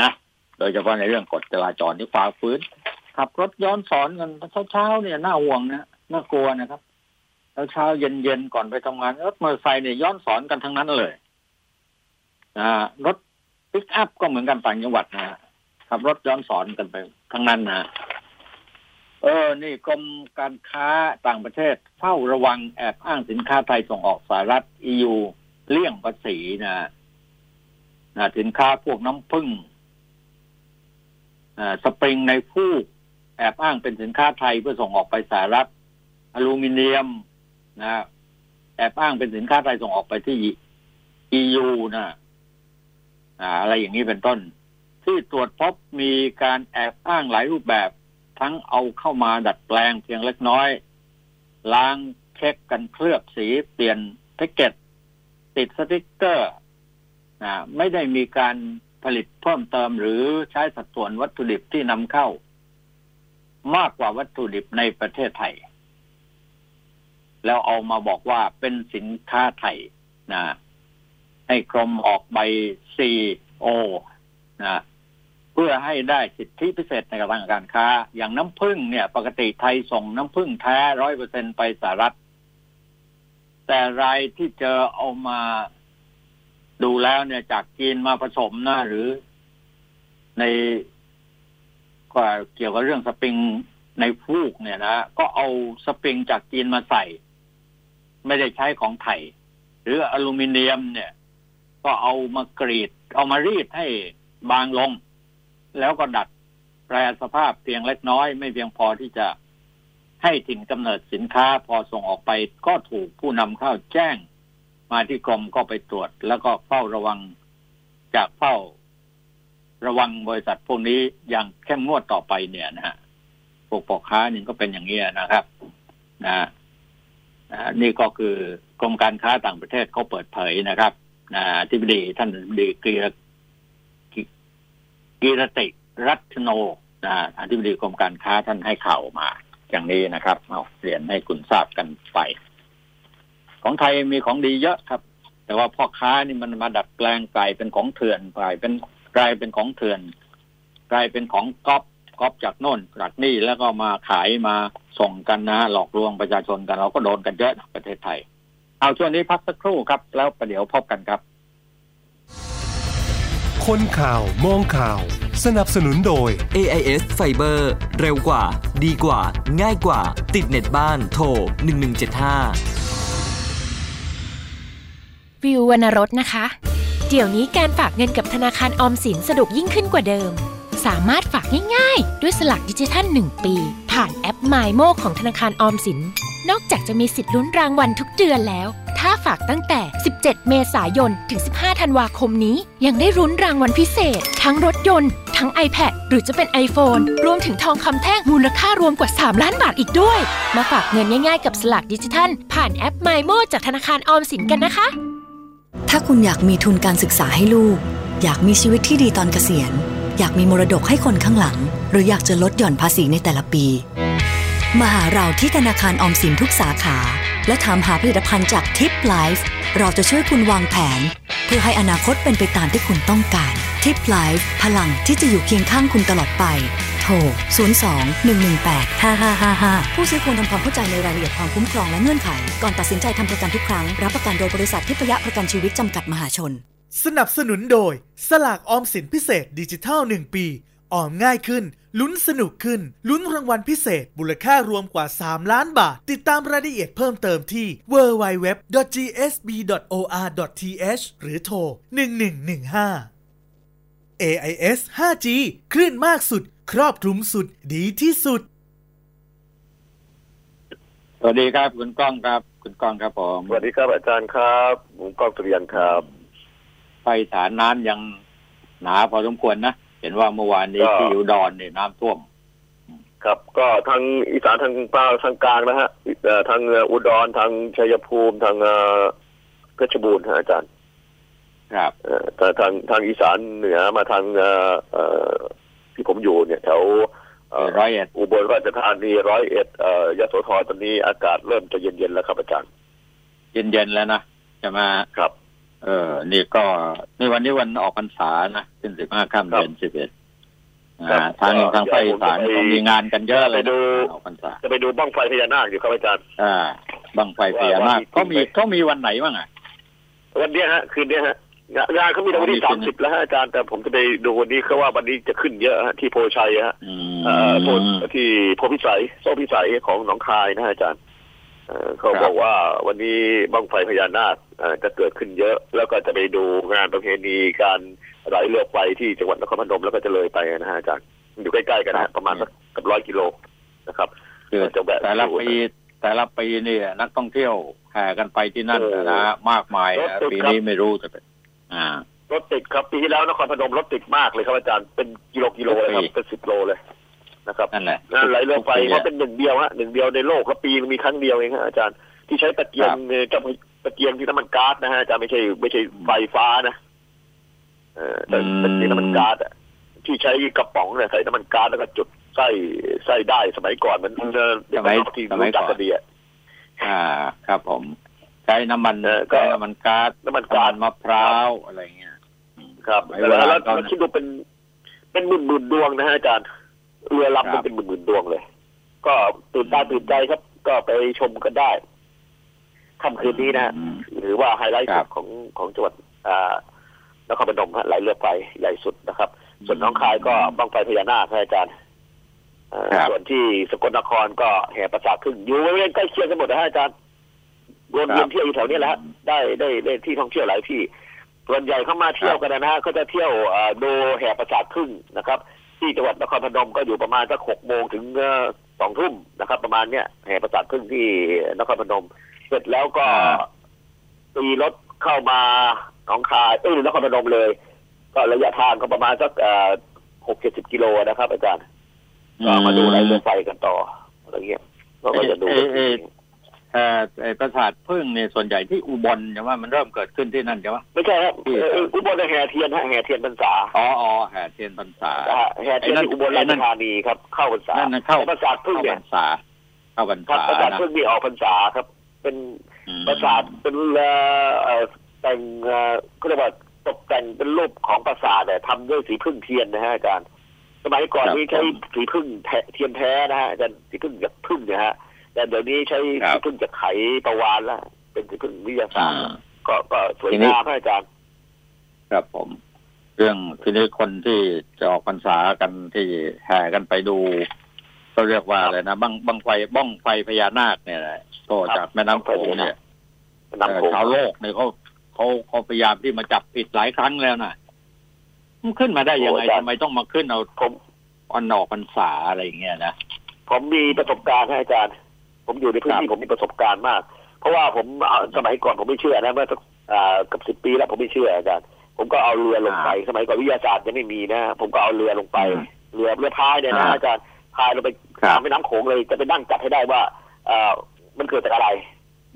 นะโดยเฉพาะในเรื่องกฎจราจรที่ฝ่าฝืนขับรถย้อนสอนกันเช้าๆเนี่ยน่าห่วงนะน่ากลัวนะครับแล้วเช้าเย็นๆก่อนไปทำงานรถมอเตอร์ไซค์เนี่ยย้อนสอนกันทั้งนั้นเลยรถปิกอัพก็เหมือนกันต่างจังหวัดนะขับรถย้อนสอนกันไปทั้งนั้นนะนี่กรมการค้าต่างประเทศเฝ้าระวังแอบอ้างสินค้าไทยส่งออกสหรัฐ EU เลี่ยงภาษีนะสินค้าพวกน้ำผึ้งสปริงในฟูกแอบอ้างเป็นสินค้าไทยเพื่อส่งออกไปสหรัฐอลูมิเนียมนะแอบอ้างเป็นสินค้าไทยส่งออกไปที่ EU นะอะไรอย่างนี้เป็นต้นที่ตรวจพบมีการแอบอ้างหลายรูปแบบทั้งเอาเข้ามาดัดแปลงเพียงเล็กน้อยล้างเช็คกันเคลือบสีเปลี่ยนแพ็กเกจติดสติ๊กเกอร์ไม่ได้มีการผลิตเพิ่มเติมหรือใช้สัดส่วนวัตถุดิบที่นำเข้ามากกว่าวัตถุดิบในประเทศไทยแล้วเอามาบอกว่าเป็นสินค้าไทยให้กรมออกใบ CO เพื่อให้ได้สิทธิพิเศษในการค้าอย่างน้ำผึ้งเนี่ยปกติไทยส่งน้ำผึ้งแท้ 100% ไปสหรัฐแต่รายที่เจอเอามาดูแล้วเนี่ยจากจีนมาผสมนะหรือในเกี่ยวกับเรื่องสปริงในฟูกเนี่ยนะก็เอาสปริงจากจีนมาใส่ ไม่ได้ใช้ของไทยหรืออลูมิเนียมเนี่ยก็เอามากรีดเอามารีดให้บางลงแล้วก็ดัดแปรสภาพเพียงเล็กน้อยไม่เพียงพอที่จะให้ถิ่นกำเนิดสินค้าพอส่งออกไปก็ถูกผู้นำเข้าแจ้งมาที่กรมก็ไปตรวจแล้วก็เฝ้าระวังจากเฝ้าระวังบริษัทพวกนี้อย่างเข้มงวดต่อไปเนี่ยนะฮะพวกพ่อค้านี่ก็เป็นอย่างนี้นะครับนะนี่ก็คือกรมการค้าต่างประเทศเขาเปิดเผยนะครับอธิบดีท่านอธิบดีกีรติรัตโนอธิบดีกรมการค้าท่านให้ข่าวมาอย่างนี้นะครับเอาเรียนให้คุณทราบกันไปของไทยมีของดีเยอะครับแต่ว่าพ่อค้านี่มันมาดัดแปลงกลายเป็นของเถื่อนกลายเป็นของเถื่อนกลายเป็นของก๊อปจากโน่นจากนี่แล้วก็มาขายมาส่งกันนะหลอกลวงประชาชนกันเราก็โดนกันเยอะประเทศไทยเอาช่วงนี้พักสักครู่ครับแล้วประเดี๋ยวพบกันครับคนข่าวมองข่าวสนับสนุนโดย AIS Fiber เร็วกว่าดีกว่าง่ายกว่าติดเน็ตบ้านโทร1175วิววรรณรสนะคะเดี๋ยวนี้การฝากเงินกับธนาคารออมสินสะดวกยิ่งขึ้นกว่าเดิมสามารถฝากง่ายๆด้วยสลากดิจิทัล1ปีผ่านแอป MyMo ของธนาคารออมสินนอกจากจะมีสิทธิ์ลุ้นรางวัลทุกเดือนแล้วถ้าฝากตั้งแต่17เมษายนถึง15ธันวาคมนี้ยังได้ลุ้นรางวัลพิเศษทั้งรถยนต์ทั้ง iPad หรือจะเป็น iPhone รวมถึงทองคำแท่งมูลค่ารวมกว่า3ล้านบาทอีกด้วยมาฝากเงินง่ายๆกับสลากดิจิทัลผ่านแอป MyMo จากธนาคารออมสินกันนะคะถ้าคุณอยากมีทุนการศึกษาให้ลูกอยากมีชีวิตที่ดีตอนเกษียณอยากมีมรดกให้คนข้างหลังหรืออยากจะลดหย่อนภาษีในแต่ละปีมาหาเราที่ธนาคารออมสินทุกสาขาและถามหาผลิตภัณฑ์จาก Tip Life เราจะช่วยคุณวางแผนเพื่อให้อนาคตเป็นไปตามที่คุณต้องการ Tip Life พลังที่จะอยู่เคียงข้างคุณตลอดไปโทร 02-118-5555 ผู้ซื้อควรทำความเข้าใจในรายละเอียดความคุ้มครองและเงื่อนไขก่อนตัดสินใจทำประกันทุกครั้งรับประกันโดยบริษัททิพยประกันชีวิตจำกัดมหาชนสนับสนุนโดยสลากออมสินพิเศษดิจิทัล1ปีออมง่ายขึ้นลุ้นสนุกขึ้นลุ้นรางวัลพิเศษมูลค่ารวมกว่า3ล้านบาทติดตามรายละเอียดเพิ่มเติมที่ www.gsb.or.th หรือโทร1115 AIS 5G คลื่นมากสุดครอบคลุมสุดดีที่สุดสวัสดีครับคุณก้องครับผมสวัสดีครับอาจารย์ครับผมก้องเรียนครับไฟฐานน้ำยังหนาพอสมควรนะเห็นว่าเมื่อวานนี้ที่อุดรเนี่ยน้ำท่วมครับก็ทางอีสานทางใต้ทางกลางนะฮะทางอุดรทางชัยภูมิทางเพชรบูรณ์อาจารย์ครับแต่ทางอีสานเหนือมาทางที่ผมอยู่เนี่ยแถวร้อยเอ็ดอุบลราชธานีร้อยเอ็ดยโสธรตอนนี้อากาศเริ่มจะเย็นๆแล้วครับอาจารย์เย็นๆแล้วนะจะมาครับนี่ก็ในวันนี้วันออกพรรษานะขึ้น15ค่ำเดือน11ทางภาคอีสานก็มีงานกันเยอะเลยนะออกพรรษาจะไปดูบั้งไฟพญานาคอยู่ครับอาจารย์บั้งไฟพญานาคก็มีวันไหนบ้างอ่ะวันนี้ฮะคืนนี้ฮะงานเขามีวันที่30แล้วฮะอาจารย์แต่ผมจะไปดูวันนี้เขาว่าวันนี้จะขึ้นเยอะฮะที่โพชัยฮะที่โพพิสัยโซพิสัยของหนองคายนะอาจารย์เขาบอกว่าวันนี้บั้งไฟพญานาคจะเกิดขึ้นเยอะแล้วก็จะไปดูงานประเพณีการไหลเรือไฟที่จังหวัดนครพนมแล้วก็จะเลยไปนะฮะอาจารย์อยู่ใกล้ๆกันนะประมาณกับ100กิโลนะครับแต่ละปีเนี่ยนักท่องเที่ยวแห่กันไปที่นั่นนะมากมายปีนี้ไม่รู้จะเป็นรถติดครับปีที่แล้วนครพนมรถติดมากเลยครับอาจารย์เป็นกิโลเลยครับเป็น10โลเลยนะครับงานไหลเรือไฟเพราะเป็นหนึ่งเดียวในโลกแล้วปีนึงมีครั้งเดียวเองฮะอาจารย์ที่ใช้ตะเกียงเจ้าตะเกียงที่น้ำมันก๊าซนะฮะอาจารย์ไม่ใช่ไฟฟ้านะแต่ตะเกียงน้ำมันก๊าซที่ใช้กระป๋องเนี่ยใส่น้ำมันก๊าซแล้วก็จุดไส้ได้สมัยก่อนมันสมัยที่รู้จักกันดีอ่ะครับผมใช้น้ำมันก๊าซมะพร้าวอะไรเงี้ยครับแล้วมันคิดดูเป็นหมื่นดวงนะฮะอาจารย์เรือลำมันเป็นหมื่นดวงเลยก็ตื่นตาตื่นใจครับก็ไปชมกันได้ค่ำคืนนี้นะหรือว่าไฮไลท์ของจังหวัดนครพนมฮะไหลเรือไฟใหญ่สุดนะครับส่วนหนองคายก็บั้งไฟพญานาคครับอาจารย์ส่วนที่สกลนครก็แห่ประสาทพึ่งอยู่ใกล้เคียงกันหมดนะฮะอาจารย์ วนเที่ยวอยู่แถวนี้แหละได้ที่ท่องเที่ยวหลายที่ส่วนใหญ่เข้ามาเที่ยวกันนะเขาจะเที่ยวโดแห่ประสาทผึ้งนะครับที่จังหวัดนครพนมก็อยู่ประมาณสัก6 โมงถึง2 ทุ่มนะครับประมาณเนี้ยแห่ประสาทผึ้งที่นครพนมเสร็จแล้วก็ตีรถเข้ามาหนองคายนครพนมเลยก็ระยะทางก็ประมาณสัก60-70 กิโลนะครับอาจารย์ก็มาดูเรือไฟกันต่ออะไรเงี้ยก็จะดูประสาทผึ้งเนี่ยส่วนใหญ่ที่อุบลใช่ไหมมันเริ่มเกิดขึ้นที่นั่นใช่ไหมไม่ใช่ครับอุบลแห่เทียนแห่เทียนพรรษาอ๋อแห่เทียนพรรษาแห่เทียนอุบลราชธานีครับเข้าพรรษาประสาทผึ้งเนี่ยเข้าพรรษาประสาทผึ้งมีออกพรรษาครับเป็นประสาทเป็นแต่งก็เรียกว่าตกแต่งเป็นรูปของประสาทเนี่ยทำด้วยสีผึ้งเทียนนะฮะอาจารย์สมัยก่อนนี้ใช้สีผึ้งเทียนแท้นะฮะอาจารย์สีผึ้งจากผึ้งนะฮะแต่เดี๋ยวนี้ใช้สีพึ่งจากไขประวานแล้วเป็นสีพึ่งวิทยาศาสตร์ก็สวยงามครับอาจารย์ครับผมเรื่องทีนี้คนที่จะออกพรรษากันที่แห่กันไปดูก็เรียกว่าอะไรนะบ้องไฟพญานาคเนี่ยโตจากแม่น้ำโขงเนี่ยชาวโลกเนี่ยเขาพยายามที่มาจับผิดหลายครั้งแล้วนะมันขึ้นมาได้ยังไงทำไมต้องมาขึ้นเอาออกพรรษาอะไรอย่างเงี้ยนะผมมีประสบการณ์ครับอาจารย์ผมอยู่ในพื้นที่ผมมีประสบการณ์มากเพราะว่าผมสมัยก่อนผมไม่เชื่อนะเมื่อกับ10 ปีแล้วผมไม่เชื่ออาจารย์ผมก็เอาเรือลงไปสมัยก่อนวิทยาศาสตร์ยังไม่มีนะผมก็เอาเรือลงไปเรือพายเนี่ยนะอาจารย์พายลงไปตามแม่น้ำโขงเลยจะไปนั่งจับให้ได้ว่ามันเกิดจากอะไร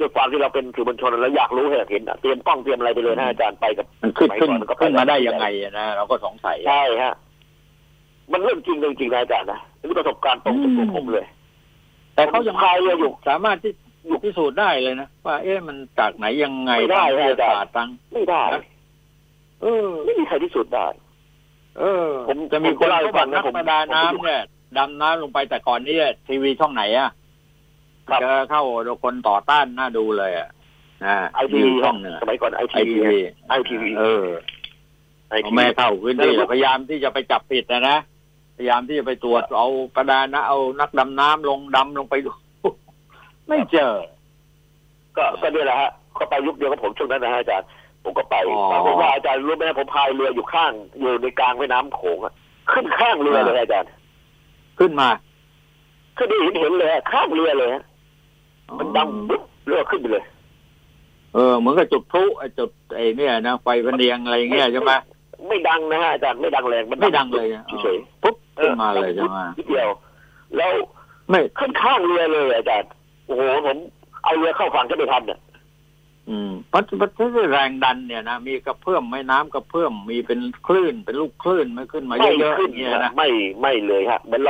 ด้วยความที่เราเป็นสื่อมวลชนเราอยากรู้เห็นเตรียมกล้องเตรียมอะไรไปเลยนะอาจารย์ไปกับขึ้นมาได้ยังไงนะเราก็สงสัยใช่ฮะมันเรื่องจริงจริงนะอาจารย์นะนี่ประสบการณ์ตรงจากตัวผมเลยแต่เขายังพายเรืออยู่สามารถที่พิสูจน์ได้เลยนะว่ามันจากไหนยังไงไม่ได้อาจารย์ไม่ได้ไม่มีใครพิสูจน์ได้ผมจะมีคนเล่าให้ฟังนะผมดำน้ำเนี่ยดำน้ำลงไปแต่ก่อนนี้ทีวีช่องไหนอ่ะจะเข้าคนต่อต้านน่าดูเลยอ่ะITVช่องหนึ่งสมัยก่อนITVแม่เข้าพื้นที่พยายามที่จะไปจับผิดนะพยายามที่จะไปตรวจเอาประดานะเอานักดำน้ำลงดำลงไปดูไม่เจอก็เนี่ยแหละฮะเขาไปยุคเดียวกับผมช่วงนั้นนะฮะอาจารย์ผมก็ไปเพราะว่าอาจารย์รู้ไหมผมพายเรืออยู่ข้างอยู่ในกลางแม่น้ำโขงขึ้นข้างเรือเลยอาจารย์ขึ้นมาขึ้นได้เห็นเลยข้างเรือเลยมันดำปุ๊บเรือขึ้นไปเลยเหมือนกับจุดพลุจุดไอ้นี่นะไฟพเนียงอะไรเงี้ยใช่ไหมไม่ดังนะฮะอาจารย์ไม่ดังแรงมันไม่ดังเลยเฉยปุ๊บขึ้นมาเลยใช่ไหมนิดเดียวแล้วไม่ขึ้นข้างเรือเลยอาจารย์โอ้โหผมเอาเรือเข้าฝั่งก็ไม่ทันเนี่ยเพราะแรงดันเนี่ยนะมีกระเพื่อมไม่น้ำกระเพื่อมมีเป็นคลื่นเป็นลูกคลื่นไม่ขึ้นมาเยอะๆอย่างเงี้ยนะไม่เลยฮะเหมือน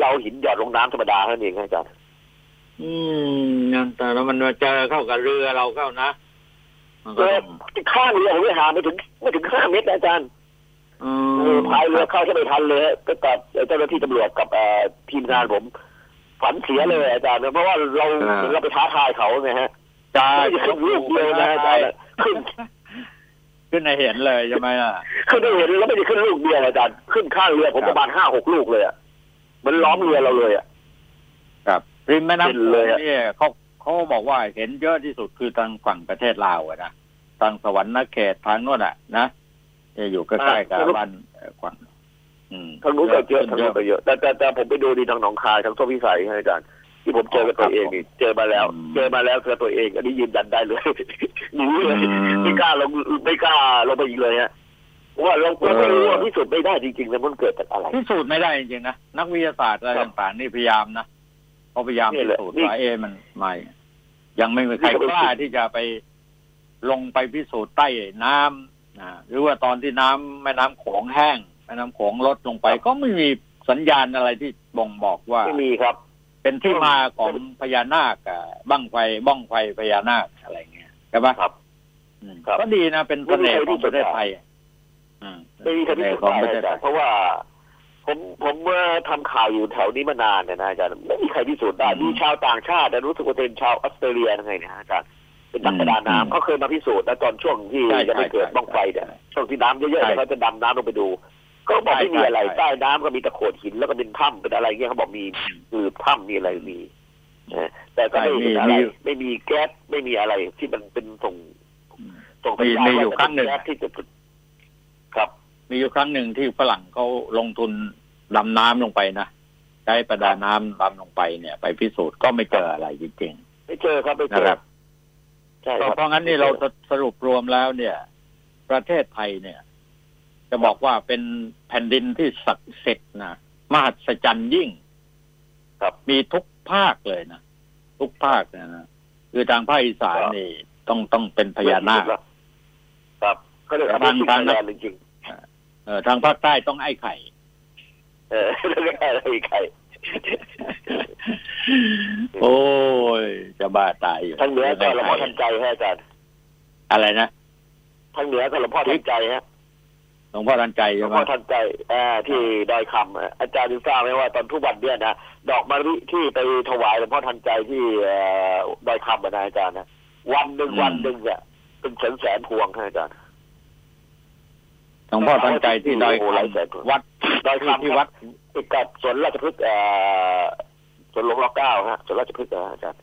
เราหินหยอดลงน้ำธรรมดาเท่านั้นเองอาจารย์แต่แล้วมันเจอเข้ากับเรือเราเข้านะข้างเรือผมไม่หาไม่ถึง5 เมตรอาจารย์พายเรือเข้าจะไม่ทันเลยก็กับเจ้าหน้าที่ตำรวจกับทีมงานผมฝันเสียเลยอาจารย์เพราะว่าเราไปท้าทายเขาไงฮะใช่ขึ้นเรือนะอาจารย์ขึ้นในเห็นเลยใช่ไหมล่ะขึ้นในเห็นแล้วไม่ได้ขึ้นลูกเดียวอาจารย์ขึ้นข้างเรือผมประมาณ5-6 ลูกเลยอ่ะมันล้อมเรือเราเลยอ่ะครับริมแม่น้ำเลยเนี่ยเขาบอกว่าเห็นเยอะที่สุดคือทางฝั่งประเทศลาวนะทางสวรรค์เขตทางโน่นอ่ะนะจะอยู่ใกล้ๆกับบ้านกวางทางนู้นก็เยอะทางนู้นก็เยอะแต่ผมไปดูดีทางหนองคายทางโซ่พิสัยอาจารย์ที่ผมเจอกับตัวเองนี่เจอมาแล้วเจอตัวเองอันนี้ยืนยันได้เลยรู้เลยไม่กล้าลงไปอีกเลยฮะว่าเราไม่รู้พิสูจน์ไม่ได้จริงๆแล้วมันเกิดจากอะไรพิสูจน์ไม่ได้จริงๆนะนักวิทยาศาสตร์อะไรต่างๆนี่พยายามนะเขาพยายามพิสูจน์ว่ามันไม่ยังไม่มีใครกล้าที่จะไปลงไปพิสูจน์ใต้น้ำนะหรือว่าตอนที่น้ำแม่น้ำโขงแห้งแม่น้ำโขงลดลงไปก็ไม่มีสัญญาณอะไรที่บ่งบอกว่าไม่มีครับเป็นที่มาของพญานาคบ้องไฟพญานาคอะไรเงี้ยใช่ปะครับก็ดีนะเป็นเสน่ห์ของประเทศไทยเสน่ห์ของประเทศไทยเพราะว่าผมเมื่อทำข่าวอยู่แถวนี้มานานเนี่ยนะอาจารย์ไม่มีใครพิสูจน์ได้มีชาวต่างชาติรู้สึกว่าเป็นชาวออสเตรเลียยังไงนะอาจารย์เป็นนักประดาน้ำเขาเคยมาพิสูจน์นะตอนช่วงที่จะไม่เกิดบ้องไฟเนี่ยช่วงที่น้ำเยอะๆเขาจะดำน้ำลงไปดูก็บอกไม่มีอะไรใต้น้ำก็มีตะโขดหินแล้วก็เป็นถ้ำเป็นอะไรเงี้ยเขาบอกมีคือถ้ำมีอะไรมี แต่ก็ไม่มีอะไรไม่มีแก๊สไม่มีอะไรที่มันเป็นส่งไปมีอยู่ครั้งหนึ่งที่จะครับมีอยู่ครั้งหนึ่งที่ฝรั่งเขาลงทุนดำน้ำลงไปนะใช้ประดาน้ำดำลงไปเนี่ยไปพิสูจน์ก็ไม่เจออะไรจริงๆไม่เจอครับไม่เจอเพราะงั้นนี่เราสรุปรวมแล้วเนี่ยประเทศไทยเนี่ยจะบอกว่าเป็นแผ่นดินที่ศักดิ์สิทธิ์นะมหัศจรรย์ยิ่งครับมีทุกภาคเลยนะทุกภาคนะคือทางภาคอีสานนี่ต้องเป็นพญานาคครับก็เลยทางนั้นจริงทางภาคใต้ต้องไอ้ไข่แล้วก็อะไรไข่โอ้ยจะบ้าตายอยู่ทางเหนือก็หลวงพ่อทันใจฮะอาจารย์อะไรนะทางเหนือก็หลวงพ่อทันใจฮะหลวงพ่อทันใจหลวงพ่อทันใจที่ดอยคำอาจารย์ดูทราบไหมว่าตอนทุกวันเนี่ยนะดอกมะลิที่ไปถวายหลวงพ่อทันใจที่ดอยคำนะอาจารย์นะวันหนึ่งเนี่ยเป็นแสนพวงฮะอาจารย์หลวงพ่อทันใจที่ดอยคำวัดดอยคำที่วัดติดกับสวนราชพฤกษ์สวนหลวงร9ฮะสวนราชพฤกษ์อาจารย์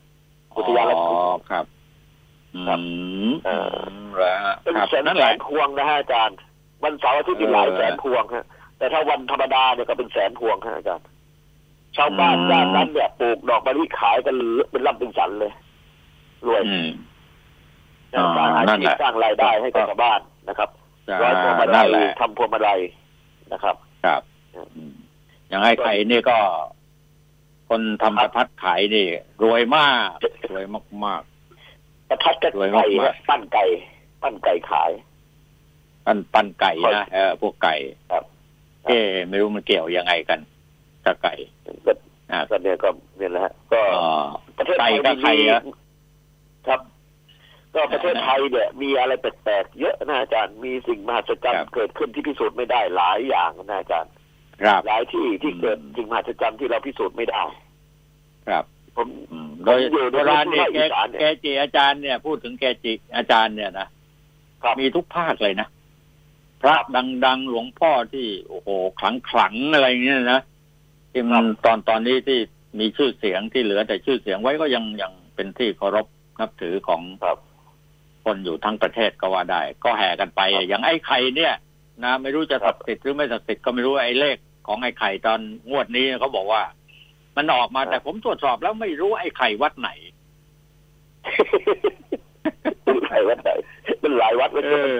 อุทยานราชพฤกษ์อ๋อครับเป็นแสนหลายพวงนะฮะอาจารย์วันเสาร์อาทิตย์เป็นหลายแสนพวงฮะแต่ถ้าวันธรรมดาเนี่ยก็เป็นแสนพวงฮะอาจารย์ชาวบ้านย่านนั้นเนี่ยปลูกดอกมะลิขายกันเป็นร่ำเป็นสันเลยรวยสร้างอาชีพสร้างรายได้ให้กับชาวบ้านนะครับร้อยพวงมาลัยทำพวงมาลัยนะครับครับอย่างไอ้ไข่นี่ก็คนทำประทัดขายนี่รวยมากประทัดก็ไก่ปั้นไก่ขายปั้นไก่นะพวกไก่ครับไม่รู้มันเกี่ยวยังไงกันกับไก่ก็เดี๋ยวก็เนี่ยแหละก็ประเทศไทยครับก็ประเทศไทยเนี่ยมีอะไรแปลกๆเยอะนะอาจารย์มีสิ่งมหัศจรรย์เกิดขึ้นที่พิสูจน์ไม่ได้หลายอย่างนะอาจารย์หลายที่ที่เกิดสิ่งมหัศจรรย์ที่เราพิสูจน์ไม่ได้ครับผมโดยโบราณเนี่ยแกจีอาจารย์เนี่ยพูดถึงแกจีอาจารย์เนี่ยนะมีทุกภาคเลยนะพระดังๆหลวงพ่อที่โอ้โหขลังอะไรอย่างเงี้ยนะที่มันตอนนี้ที่มีชื่อเสียงที่เหลือแต่ชื่อเสียงไว้ก็ยังเป็นที่เคารพนับถือของคนอยู่ทั้งประเทศก็ว่าได้ก็แห่กันไปอย่างไอ้ไข่เนี่ยนะไม่รู้จะศักดิ์สิทธิ์หรือไม่ศักดิ์สิทธิ์ก็ไม่รู้ไอ้เลขของไอ้ไข่ตอนงวดนี้เขาบอกว่ามันออกมาแต่ผมตรวจสอบแล้วไม่รู้ไอ้ไข่วัดไหนไข่วัดไหนเป็นหลายวัดเลย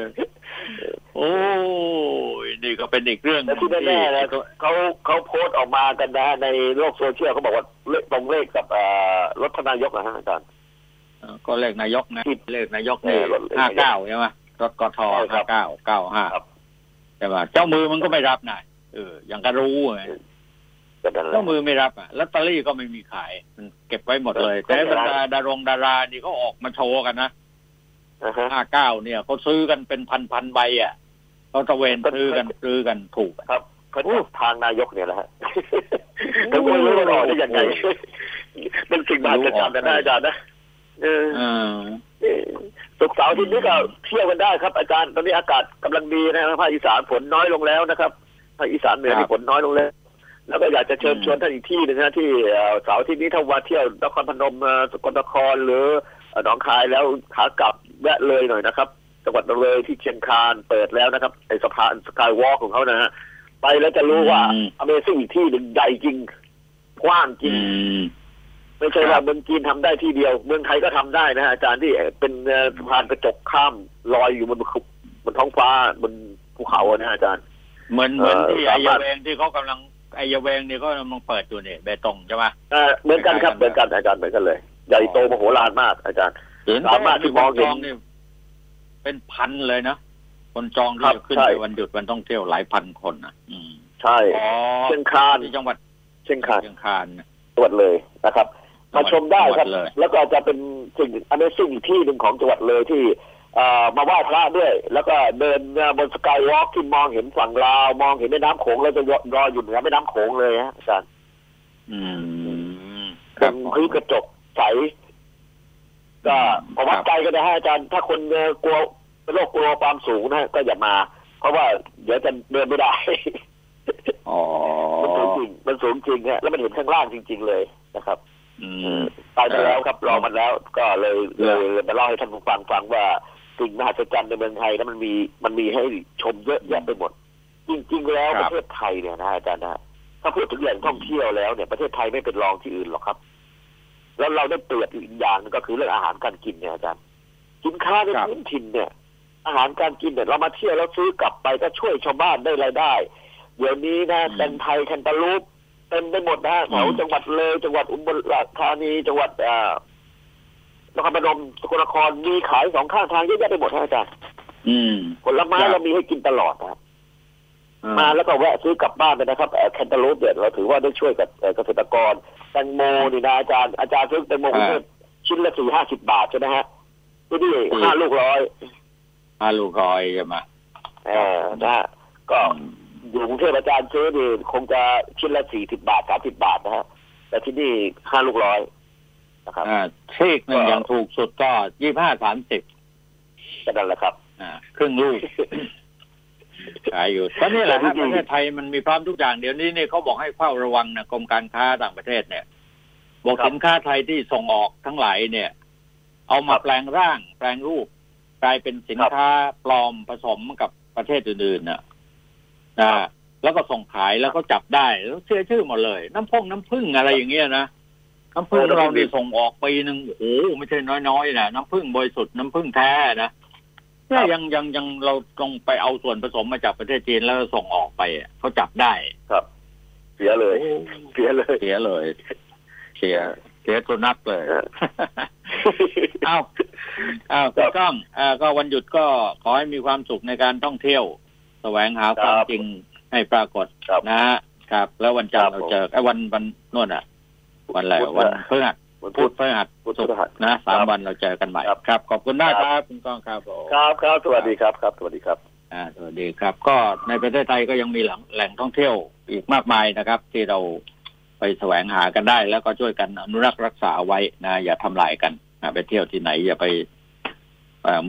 โอ้ยนี่ก็เป็นอีกเรื่องที่แน่ๆนะเขาโพสต์ออกมากันนะในโลกโซเชียลเขาบอกว่าตรงเลขกับรถนายกนะฮะอาจารย์ก็เลขนายกนะเลขนายกนี่59ใช่ไหมรถกท5995แต่ว่าเจ้ามือมันก็ไม่รับนะอย่างกระรู้เจ้ามือไม่รับอ่ะลอตเตอรี่ก็ไม่มีขายมันเก็บไว้หมดเลยแต่บรรดาดารานี่ก็ออกมาโชว์กันนะ59เนี่ยเขาซื้อกันเป็นพันใบอ่ะเขาตะเวนซื้อกันถูกครับเขาทางนายกเนี่ยแหละฮะทั้งคนรู้หรอได้ยังไงเป็นสิ่งมหัศจรรย์นะอาจารย์นะศุกร์เสาร์อาทิตย์นี้ก็เที่ยวกันได้ครับอาจารย์ตอนนี้อากาศกำลังดีนะภาคอีสานฝนน้อยลงแล้วนะครับภาคอีสานเหนือฝนน้อยลงแล้วแล้วก็อยากจะเชิญชวนท่านอีกที่นึงนะที่เสาร์อาทิตย์นี้ถ้าว่าเที่ยวนครพนมสกลนครหรือหนองคายแล้วขากลับแวะเลยหน่อยนะครับจังหวัดเลยที่เชียงคานเปิดแล้วนะครับไอสะพานสกายวอล์กของเขานะฮะไปแล้วจะรู้ว่าอเมซิ่งอีกที่หนึ่งใหญ่จริงกว้างจริงไม่ใช่ว่าเมืองจีนทำได้ที่เดียวเมืองไทยก็ทำได้นะอาจารย์ที่เป็นสะพานกระจกข้ามลอยอยู่บนท้องฟ้าบนภูเขานะอาจารย์เหมือนที่ไอเยเวงที่เขากำลังไอเยเวงนี่ก็กำลังเปิดอยู่เนี่ยเบตงใช่ไหมเหมือนกันครับเหมือนกันอาจารย์เหมือนกันเลยใหญ่โตมโหฬารมากอาจารย์สามารถที่มองเห็นเป็นพันเลยนะคนจองที่จะขึ้นไปวันหยุดวันท่องเที่ยวหลายพันคนนะใช่เชียงคานที่จังหวัดเชียงคานจังหวัดเลยนะครับมาชมได้ครับแล้วก็จะเป็นสิ่งamazingอีกที่หนึ่งของจังหวัดเลยที่มาไหว้พระด้วยแล้วก็เดินบนสกายวอล์กที่มองเห็นฝั่งลาวมองเห็นแม่น้ำโขงแล้วจะรออยู่เหนือแม่น้ำโขงเลยฮะอาจารย์เป็นพื้นกระจกใสก็ประวัติใจกันนะฮะอาจารย์ถ้าคนกลัวโรคกลัวความสูงนะก็อย่ามาเพราะว่าเดี๋ยวจะเดินไม่ได้มันสูงจริงฮะแล้วมันเห็นข้างล่างจริงๆเลยนะครับ ไปมาแล้วครับลองมาแล้วก็เลยมาเล่าให้ท่านผู้ฟังฟังว่าสิ่งมหัศจรรย์ในเมืองไทยนั้นมันมีให้ชมเยอะแยะไปหมดจริงๆแล้วประเทศไทยเนี่ยนะอาจารย์นะถ้าพูดถึงแหล่งท่องเที่ยวแล้วเนี่ยประเทศไทยไม่เป็นรองที่อื่นหรอกครับแล้วเราได้เปรียบอีกอย่างนึงก็คือเรื่องอาหารการกินเนี่ยอาจารย์สินค้าในพื้นถิ่นเนี่ยอาหารการกินเนี่ยเรามาเที่ยวแล้วซื้อกลับไปก็ช่วยชาวบ้านได้รายได้เดี๋ยวนี้นะแตงไทยแคนตาลูปเต็มไปหมดนะแถวจังหวัดเลยจังหวัดอุบลราชธานีจังหวัดนครพนมสกลนครมีขายสองข้างทางเยอะแยะไปหมดอาจารย์ผลไม้เรามีให้กินตลอดนะมาแล้วก็แวะซื้อกลับบ้านไปนะครับแคนตาลูปเนี่ยเราถือว่าได้ช่วยกับเกษตรกรแตงโมนี่นะอาจารย์ซื้อแตงโมชิ้นละ40-50 บาทใช่ไหมฮะนี่5 ลูก 100ใช่ไหมนะก็อยู่กรุงเทพอาจารย์ซื้อนี่คงจะชิ้นละ40 บาท30 บาทนะฮะแต่ที่นี่5 ลูก 100นะครับเชกหนึ่งอย่างถูกสุดก็25-30ก็นั่นแหละครับครึ่งลูกขายอยู่ตอนนี้แหละประเทศไทยมันมีพร้อมทุกอย่างเดี๋ยวนี้เนี่ยเขาบอกให้เฝ้าระวังนะกรมการค้าต่างประเทศเนี่ยบอกสินค้าไทยที่ส่งออกทั้งหลายเนี่ยเอามาแปลงร่างแปลงรูปกลายเป็นสินค้าปลอมผสมกับประเทศอื่นๆน่ะแล้วก็ส่งขายแล้วก็จับได้แล้วเสียชื่อหมดเลยน้ำผึ้งอะไรอย่างเงี้ยนะน้ำผึ้งเราได้ส่งออกปีนึงโอ้ไม่ใช่น้อยๆนะน้ำผึ้งบริสุทธิ์น้ำผึ้งแท้นะเนี่ยยังเราต้องไปเอาส่วนผสมมาจากประเทศจีนแล้วส่งออกไปเขาจับได้ครับเสียเลยเสียสุนัขเลยอ้าวถูกต้องก็วันหยุดก็ขอให้มีความสุขในการท่องเที่ยวแสวงหาความจริงให้ปรากฏนะฮะครับแล้ววันจันทร์เราเจอวันนู่นอ่ะวันอะไรวันพฤหัสพูดพฤหัสศุกร์นะ3 วันเราเจอกันใหม่ครับขอบคุณมากครับคุณก้องครับครับสวัสดีครับครับสวัสดีครับสวัสดีครับก็ในประเทศไทยก็ยังมีแหล่งท่องเที่ยวอีกมากมายนะครับที่เราไปแสวงหากันได้แล้วก็ช่วยกันอนุรักษ์รักษาไว้นะอย่าทำลายกันไปเที่ยวที่ไหนอย่าไป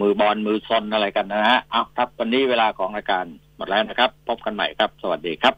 มือบอลมือซนอะไรกันนะฮะเอาครับวันนี้เวลาของรายการหมดแล้วนะครับพบกันใหม่ครับสวัสดีครับ